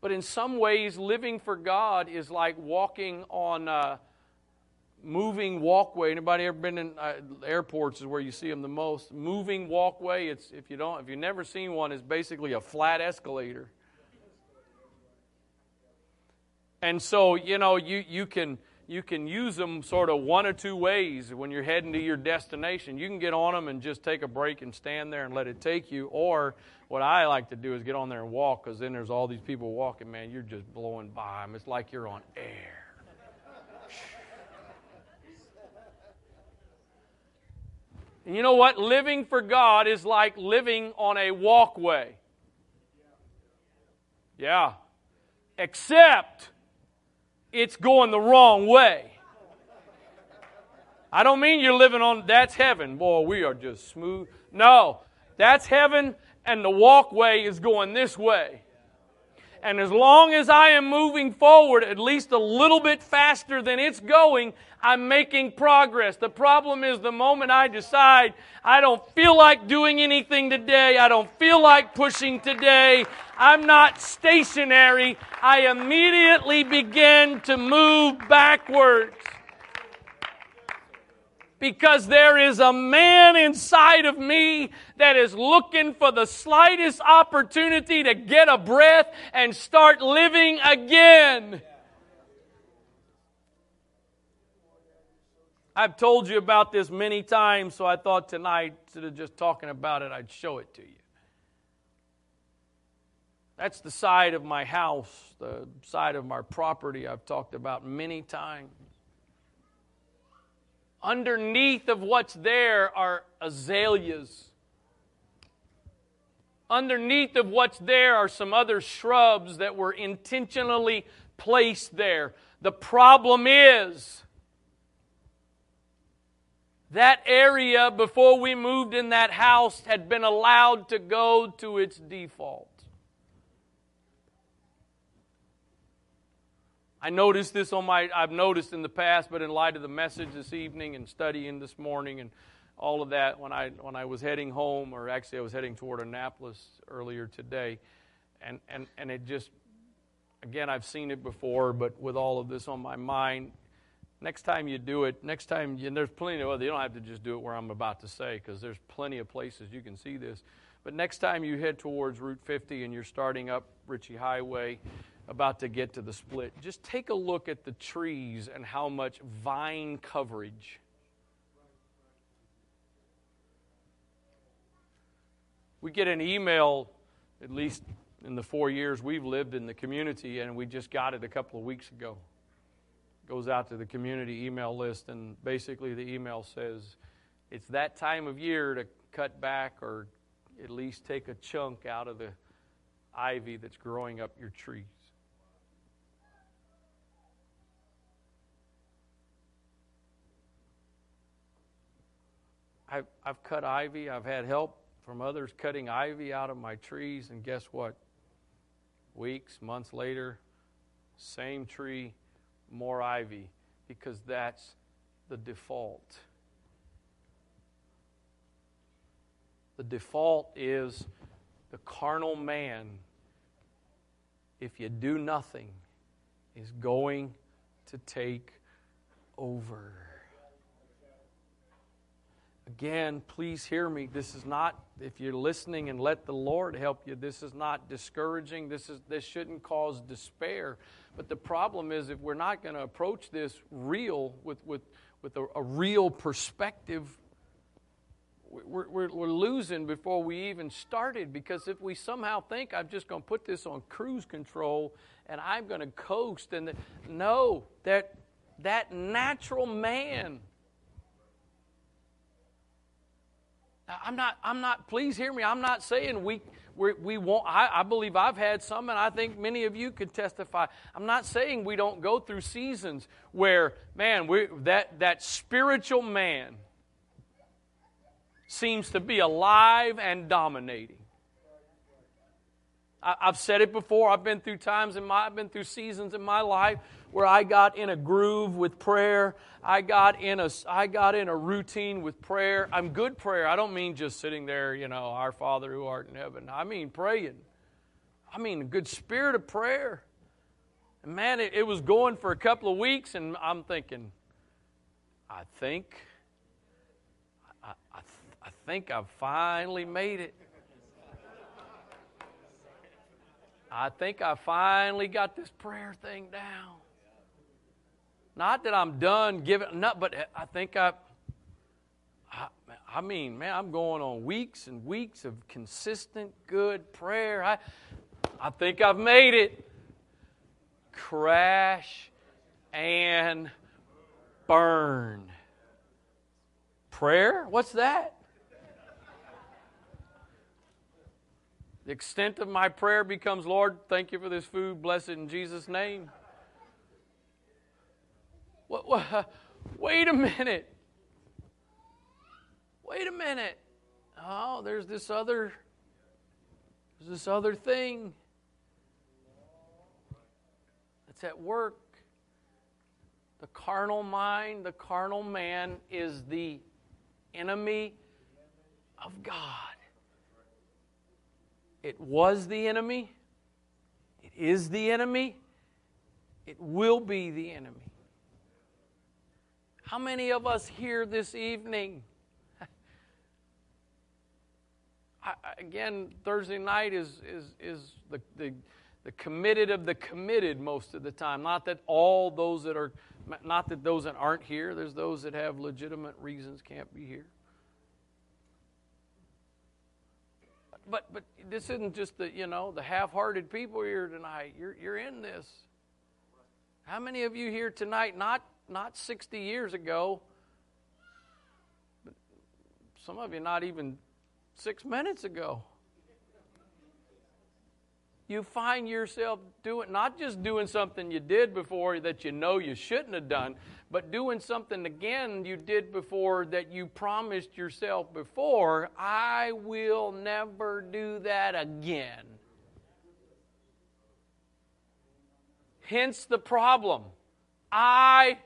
But in some ways, living for God is like walking on a moving walkway. Anybody ever been in uh, airports is where you see them the most. Moving walkway. It's if you don't, if you've never seen one, it's basically a flat escalator. And so you know you you can you can use them sort of one or two ways when you're heading to your destination. You can get on them and just take a break and stand there and let it take you, or what I like to do is get on there and walk, because then there's all these people walking. Man, you're just blowing by them. It's like you're on air. And you know what? Living for God is like living on a walkway. Yeah. Except it's going the wrong way. I don't mean you're living on, that's heaven. Boy, we are just smooth. No, that's heaven, and the walkway is going this way. And as long as I am moving forward at least a little bit faster than it's going, I'm making progress. The problem is, the moment I decide, I don't feel like doing anything today, I don't feel like pushing today, I'm not stationary, I immediately begin to move backwards. Because there is a man inside of me that is looking for the slightest opportunity to get a breath and start living again. I've told you about this many times, so I thought tonight, instead of just talking about it, I'd show it to you. That's the side of my house, the side of my property I've talked about many times. Underneath of what's there are azaleas. Underneath of what's there are some other shrubs that were intentionally placed there. The problem is, that area before we moved in that house had been allowed to go to its default. I noticed this on my, I've noticed in the past, but in light of the message this evening and studying this morning and all of that, when I when I was heading home, or actually I was heading toward Annapolis earlier today, and, and, and it just, again, I've seen it before, but with all of this on my mind, next time you do it, next time, you, and there's plenty of other, you don't have to just do it where I'm about to say, because there's plenty of places you can see this, but next time you head towards Route fifty and you're starting up Ritchie Highway, about to get to the split, just take a look at the trees and how much vine coverage. We get an email, at least in the four years we've lived in the community, and we just got it a couple of weeks ago. It goes out to the community email list, and basically the email says, it's that time of year to cut back or at least take a chunk out of the ivy that's growing up your trees. I've, I've cut ivy. I've had help from others cutting ivy out of my trees, and guess what? Weeks, months later, same tree, more ivy, because that's the default. The default is the carnal man, if you do nothing, is going to take over. Again, please hear me. This is not, if you're listening and let the Lord help you, this is not discouraging. This is this shouldn't cause despair. But the problem is, if we're not going to approach this real with with, with a, a real perspective, we're, we're, we're losing before we even started. Because if we somehow think, I'm just going to put this on cruise control and I'm going to coast, and the, no, that that natural man. I'm not, I'm not, please hear me. I'm not saying we, we, we won't, I, I believe I've had some, and I think many of you could testify. I'm not saying we don't go through seasons where, man, we, that, that spiritual man seems to be alive and dominating. I, I've said it before. I've been through times in my, I've been through seasons in my life where I got in a groove with prayer. I got in a, I got in a routine with prayer. I'm good prayer. I don't mean just sitting there, you know, our Father who art in heaven. I mean praying. I mean a good spirit of prayer. And man, it, it was going for a couple of weeks, and I'm thinking, I think, I, I, I think I've finally made it. I think I finally got this prayer thing down. Not that I'm done giving, not, but I think I, I, I mean, man, I'm going on weeks and weeks of consistent good prayer. I, I think I've made it. Crash and burn. Prayer? What's that? The extent of my prayer becomes, Lord, thank you for this food, bless it in Jesus' name. What, what, wait a minute. Wait a minute. Oh, there's this other, there's this other thing that's at work. The carnal mind, the carnal man is the enemy of God. It was the enemy. It is the enemy. It will be the enemy. How many of us here this evening? I, again, Thursday night is is is the, the the committed of the committed most of the time. Not that all those that are, not that those that aren't here. There's those that have legitimate reasons can't be here. But but this isn't just the, you know, the half-hearted people here tonight. You're you're in this. How many of you here tonight, not not sixty years ago, but some of you not even six minutes ago, you find yourself doing, not just doing something you did before that you know you shouldn't have done, but doing something again you did before that you promised yourself before, I will never do that again. Hence the problem. I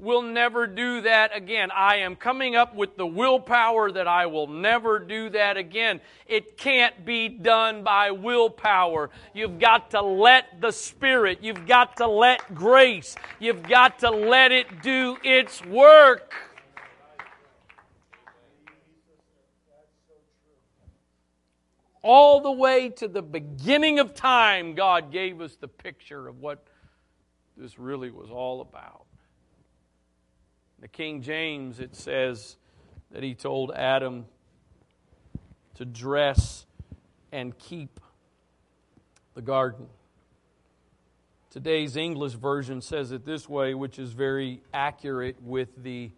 will never do that again. I am coming up with the willpower that I will never do that again. It can't be done by willpower. You've got to let the Spirit, you've got to let grace, you've got to let it do its work. All the way to the beginning of time, God gave us the picture of what this really was all about. The King James, it says that he told Adam to dress and keep the garden. Today's English version says it this way, which is very accurate with the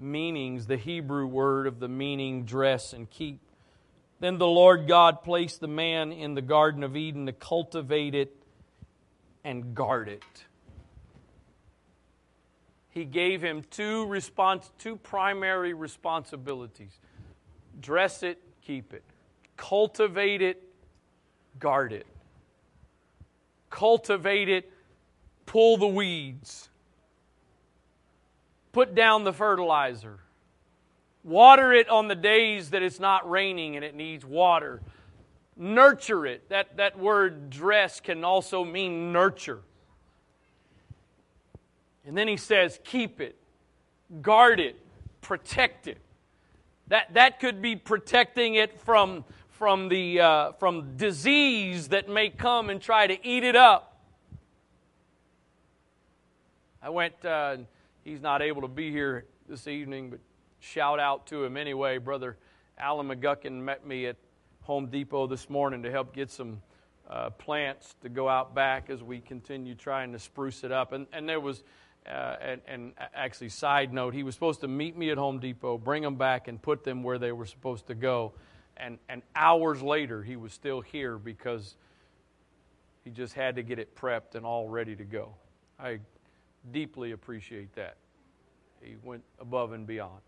meanings, the Hebrew word of the meaning dress and keep. Then the Lord God placed the man in the Garden of Eden to cultivate it and guard it. He gave him two response, two primary responsibilities. Dress it, keep it. Cultivate it, guard it. Cultivate it, pull the weeds. Put down the fertilizer. Water it on the days that it's not raining and it needs water. Nurture it. That, that word dress can also mean nurture. And then he says, keep it, guard it, protect it. That, that could be protecting it from, from, the, uh, from disease that may come and try to eat it up. I went, uh, he's not able to be here this evening, but shout out to him anyway. Brother Alan McGuckin met me at Home Depot this morning to help get some uh, plants to go out back as we continue trying to spruce it up. And, and there was... Uh, and, and actually, side note, he was supposed to meet me at Home Depot, bring them back, and put them where they were supposed to go. And, and hours later, he was still here because he just had to get it prepped and all ready to go. I deeply appreciate that. He went above and beyond.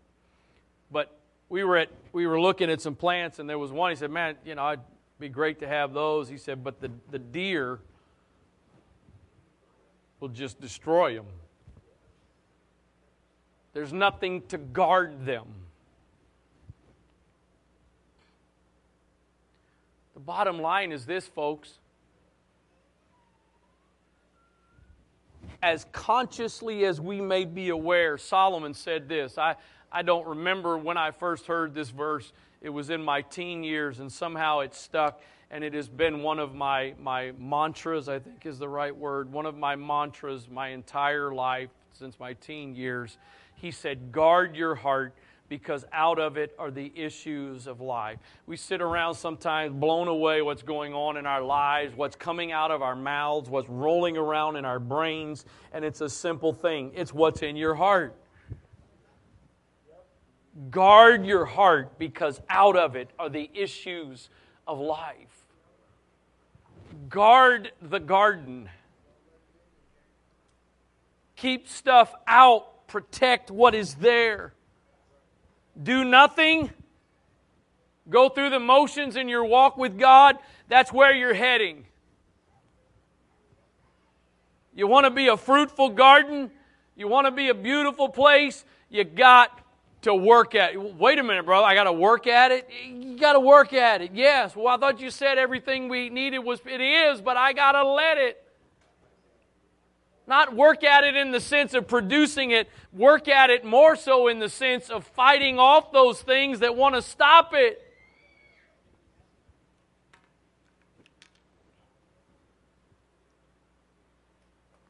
But we were at we were looking at some plants, and there was one. He said, "Man, you know, it'd be great to have those." He said, "But the the deer will just destroy them. There's nothing to guard them." The bottom line is this, folks. As consciously as we may be aware, Solomon said this. I, I don't remember when I first heard this verse. It was in my teen years, and somehow it stuck, and it has been one of my, my mantras, I think is the right word, one of my mantras my entire life since my teen years. He said, "Guard your heart, because out of it are the issues of life." We sit around sometimes blown away what's going on in our lives, what's coming out of our mouths, what's rolling around in our brains, and it's a simple thing. It's what's in your heart. Guard your heart, because out of it are the issues of life. Guard the garden. Keep stuff out. Protect what is there. Do nothing. Go through the motions in your walk with God. That's where you're heading. You want to be a fruitful garden? You want to be a beautiful place? You got to work at it. Wait a minute, brother. I got to work at it? You got to work at it, yes. Well, I thought you said everything we needed was, it is, but I got to let it. Not work at it in the sense of producing it. Work at it more so in the sense of fighting off those things that want to stop it.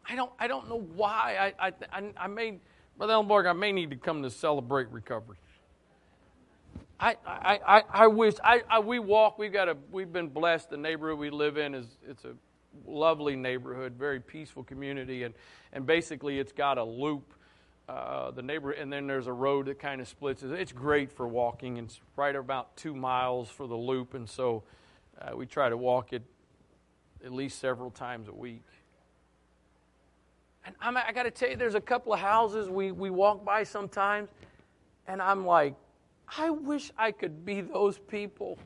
I don't, I don't know why. I, I, I may, Brother Ellenborg, I may need to come to Celebrate Recovery. I, I, I, I wish, I, I, we walk, we've got a, we've been blessed. The neighborhood we live in is, it's a lovely neighborhood, very peaceful community, and, and basically it's got a loop, uh, the neighborhood, and then there's a road that kind of splits. It's great for walking. It's right about two miles for the loop, and so uh, we try to walk it at least several times a week. And I'm, I got to tell you, there's a couple of houses we, we walk by sometimes, and I'm like, I wish I could be those people.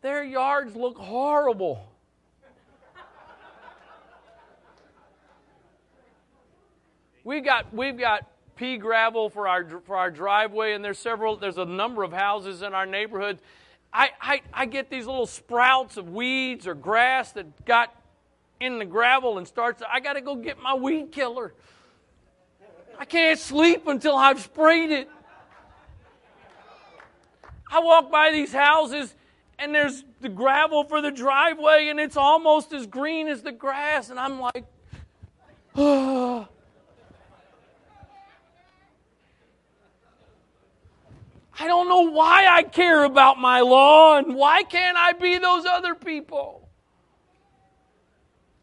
Their yards look horrible. We got we've got pea gravel for our for our driveway, and there's several. There's a number of houses in our neighborhood. I I, I get these little sprouts of weeds or grass that got in the gravel and starts. I got to go get my weed killer. I can't sleep until I've sprayed it. I walk by these houses, and there's the gravel for the driveway, and it's almost as green as the grass. And I'm like, oh. I don't know why I care about my lawn. Why can't I be those other people?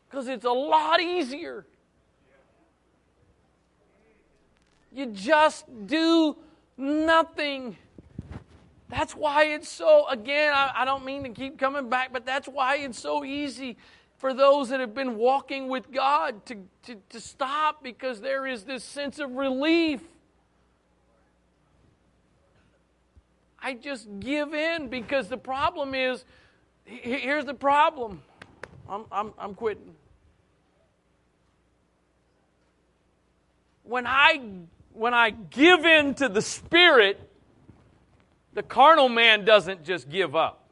Because it's a lot easier. You just do nothing. That's why it's so, again, I, I don't mean to keep coming back, but that's why it's so easy for those that have been walking with God to, to, to stop, because there is this sense of relief. I just give in, because the problem is, here's the problem. I'm, I'm, I'm quitting. When I, when I give in to the Spirit, the carnal man doesn't just give up.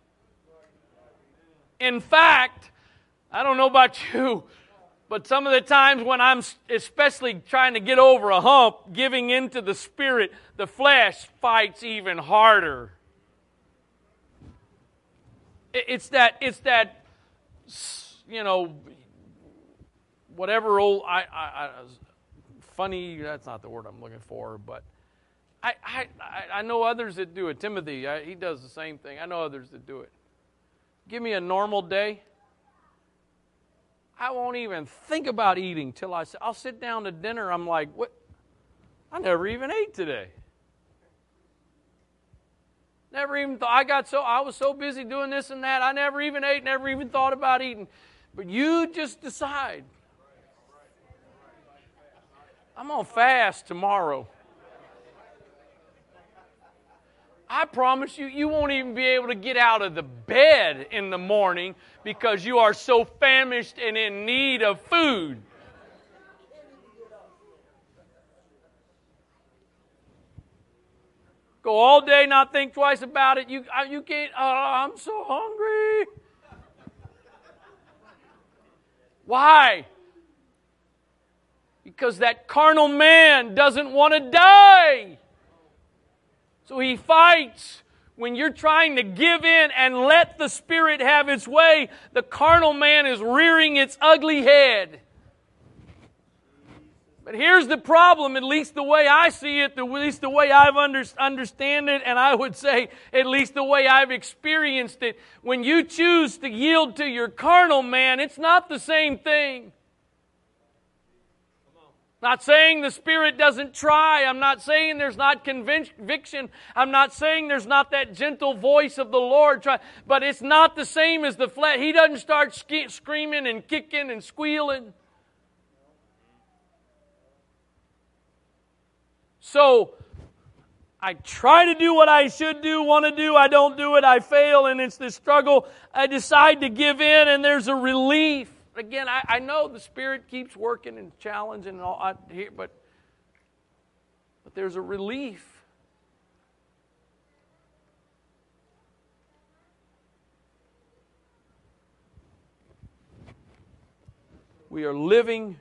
In fact, I don't know about you, but some of the times when I'm especially trying to get over a hump, giving into the Spirit, the flesh fights even harder. It's that, it's that, you know, whatever old, I, I, I funny, that's not the word I'm looking for, but I, I I know others that do it. Timothy, I, he does the same thing. I know others that do it. Give me a normal day. I won't even think about eating till I I'll sit down to dinner. I'm like, what? I never even ate today. Never even thought. I got so I was so busy doing this and that. I never even ate. Never even thought about eating. But you just decide, I'm gonna fast tomorrow. I promise you, you won't even be able to get out of the bed in the morning because you are so famished and in need of food. Go all day, not think twice about it. You, you can't, oh, I'm so hungry. Why? Because that carnal man doesn't want to die. So he fights. When you're trying to give in and let the Spirit have its way, the carnal man is rearing its ugly head. But here's the problem, at least the way I see it, at least the way I've under, understand it, and I would say at least the way I've experienced it. When you choose to yield to your carnal man, it's not the same thing. Not saying the Spirit doesn't try. I'm not saying there's not conviction. I'm not saying there's not that gentle voice of the Lord. But it's not the same as the flesh. He doesn't start sk- screaming and kicking and squealing. So, I try to do what I should do, want to do. I don't do it. I fail, and it's this struggle. I decide to give in, and there's a relief. Again, I, I know the Spirit keeps working and challenging and all, I, but, but there's a relief. We are living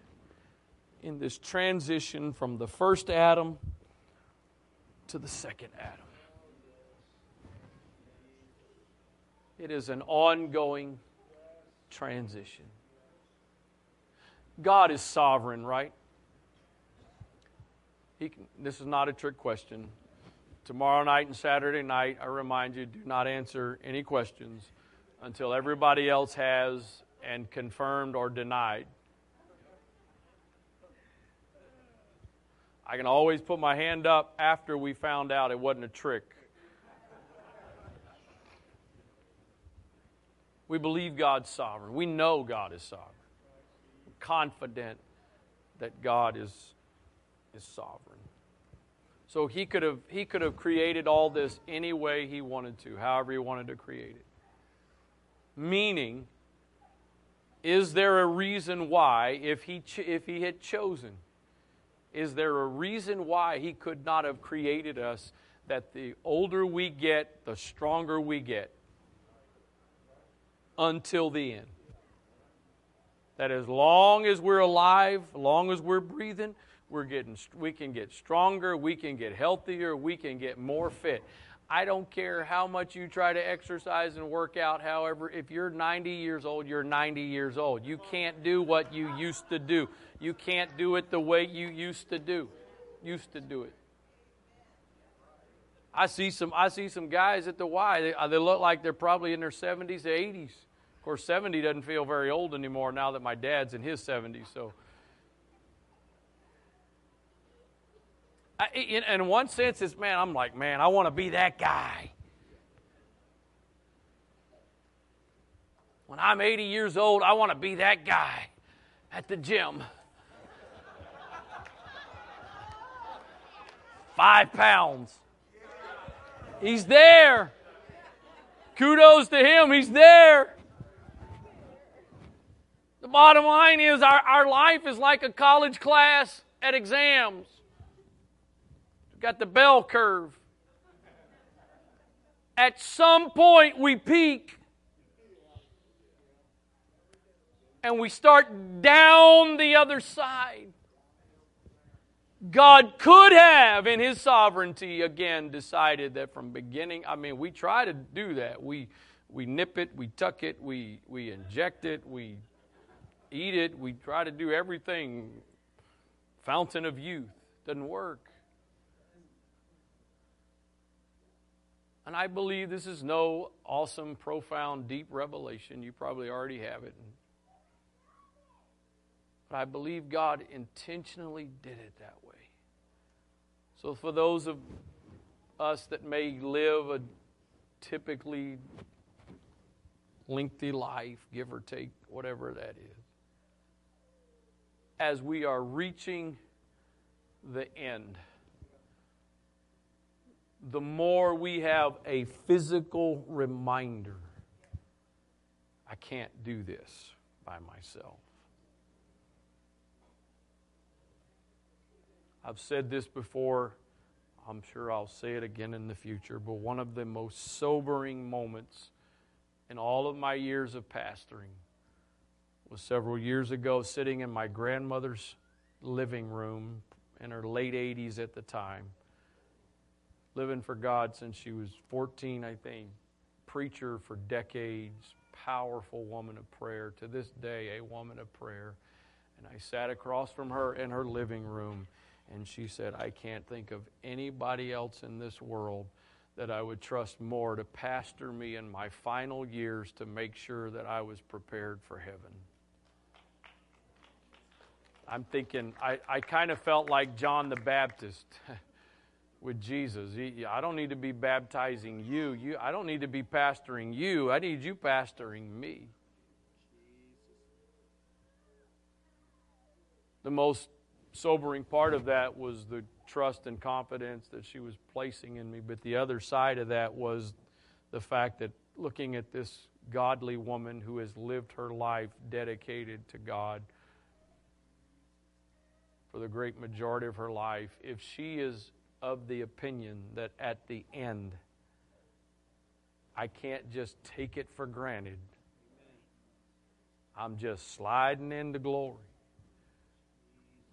in this transition from the first Adam to the second Adam. It is an ongoing transition. God is sovereign, right? He can, this is not a trick question. Tomorrow night and Saturday night, I remind you, do not answer any questions until everybody else has and confirmed or denied. I can always put my hand up after we found out it wasn't a trick. We believe God's sovereign. We know God is sovereign. Confident that God is is sovereign. So he could have he could have created all this any way he wanted to, however he wanted to create it. Meaning, is there a reason why if he ch- if he had chosen, is there a reason why he could not have created us that the older we get, the stronger we get until the end? That as long as we're alive, as long as we're breathing, we're getting, we can get stronger, we can get healthier, we can get more fit. I don't care how much you try to exercise and work out, however, if you're ninety years old, you're ninety years old. You can't do what you used to do. You can't do it the way you used to do. Used to do it. I see some, I see some guys at the Y, they, they look like they're probably in their seventies or eighties. Of course, seventy doesn't feel very old anymore now that my dad's in his seventies. So, I, in, in one sense, it's, man, I'm like, man, I want to be that guy. When I'm eighty years old, I want to be that guy at the gym. Five pounds. He's there. Kudos to him. He's there. The bottom line is our, our life is like a college class at exams. We've got the bell curve. At some point we peak and we start down the other side. God could have, in His sovereignty, again, decided that from beginning, I mean, we try to do that. We we nip it, we tuck it, we we inject it, we eat it, we try to do everything. Fountain of youth. Doesn't work. And I believe this is no awesome, profound, deep revelation. You probably already have it. But I believe God intentionally did it that way. So for those of us that may live a typically lengthy life, give or take, whatever that is, as we are reaching the end, the more we have a physical reminder. I can't do this by myself. I've said this before. I'm sure I'll say it again in the future, but one of the most sobering moments in all of my years of pastoring was several years ago, sitting in my grandmother's living room in her late eighties at the time, living for God since she was fourteen, I think, preacher for decades, powerful woman of prayer, to this day a woman of prayer. And I sat across from her in her living room, and she said, I can't think of anybody else in this world that I would trust more to pastor me in my final years to make sure that I was prepared for heaven. I'm thinking, I, I kind of felt like John the Baptist with Jesus. He, I don't need to be baptizing you. you. I don't need to be pastoring you. I need you pastoring me. The most sobering part of that was the trust and confidence that she was placing in me. But the other side of that was the fact that looking at this godly woman who has lived her life dedicated to God for the great majority of her life, if she is of the opinion that at the end, I can't just take it for granted. I'm just sliding into glory.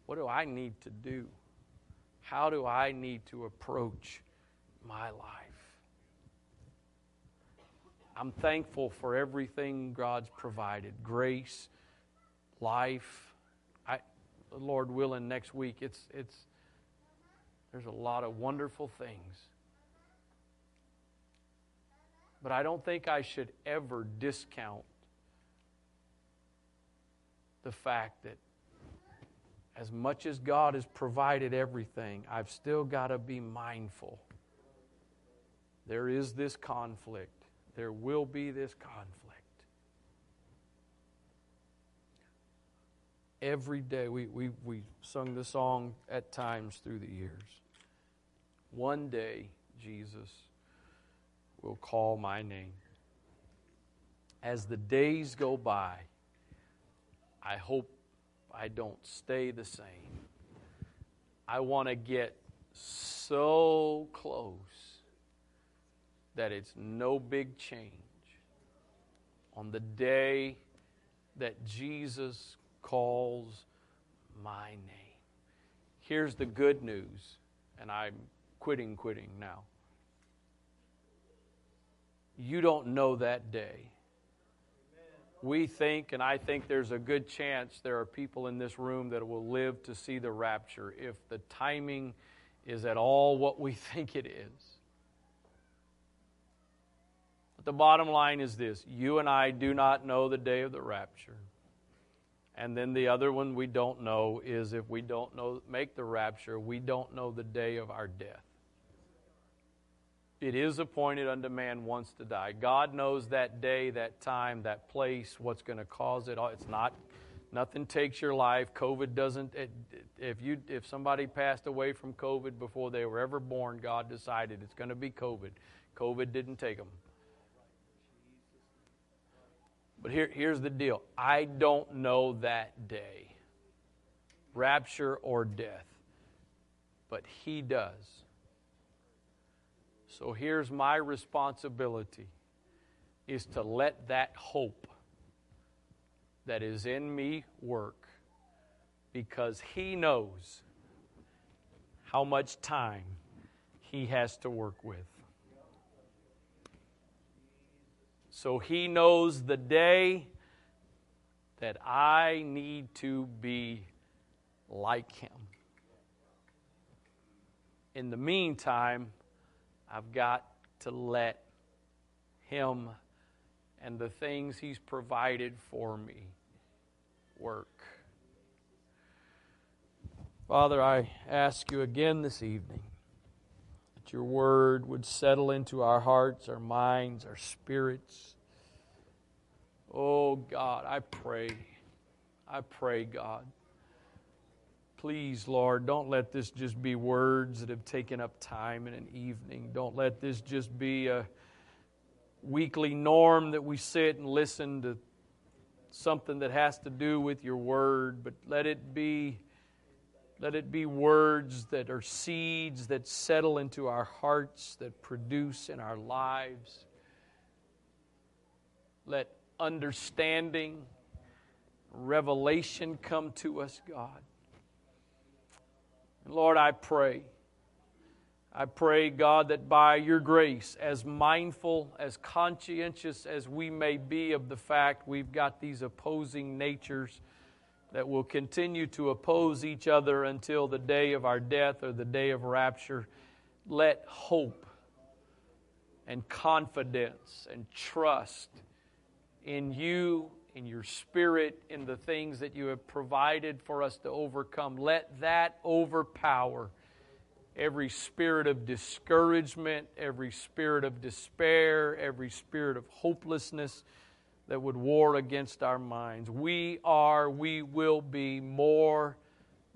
What do I need to do? How do I need to approach my life? I'm thankful for everything God's provided. Grace, life. I, Lord willing, next week, it's it's. there's a lot of wonderful things. But I don't think I should ever discount the fact that as much as God has provided everything, I've still got to be mindful. There is this conflict. There will be this conflict. Every day, we, we, we sung the song at times through the years. One day, Jesus will call my name. As the days go by, I hope I don't stay the same. I want to get so close that it's no big change. On the day that Jesus calls my name. Here's the good news, and I'm quitting, quitting now. You don't know that day. We think, and I think there's a good chance there are people in this room that will live to see the rapture if the timing is at all what we think it is. But the bottom line is this: you and I do not know the day of the rapture. And then the other one we don't know is if we don't know make the rapture, we don't know the day of our death. It is appointed unto man once to die. God knows that day, that time, that place, what's going to cause it all. It's not, nothing takes your life. COVID doesn't, it, if you if somebody passed away from COVID before they were ever born, God decided it's going to be COVID. COVID didn't take them. But here, here's the deal. I don't know that day, rapture or death, but He does. So here's my responsibility, is to let that hope that is in me work, because He knows how much time He has to work with. So He knows the day that I need to be like Him. In the meantime, I've got to let Him and the things He's provided for me work. Father, I ask You again this evening that Your word would settle into our hearts, our minds, our spirits. Oh God, I pray. I pray, God. Please, Lord, don't let this just be words that have taken up time in an evening. Don't let this just be a weekly norm that we sit and listen to something that has to do with your word, but let it be let it be words that are seeds that settle into our hearts, that produce in our lives. Let understanding, revelation come to us, God. And Lord, I pray. I pray, God, that by your grace, as mindful, as conscientious as we may be of the fact we've got these opposing natures that will continue to oppose each other until the day of our death or the day of rapture, let hope and confidence and trust in you, in your Spirit, in the things that you have provided for us to overcome, let that overpower every spirit of discouragement, every spirit of despair, every spirit of hopelessness that would war against our minds. We are, we will be more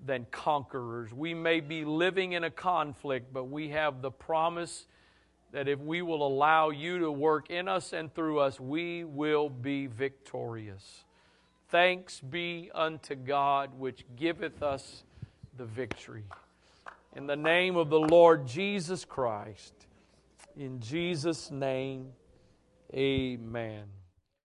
than conquerors. We may be living in a conflict, but we have the promise that if we will allow you to work in us and through us, we will be victorious. Thanks be unto God, which giveth us the victory. In the name of the Lord Jesus Christ, in Jesus' name, amen.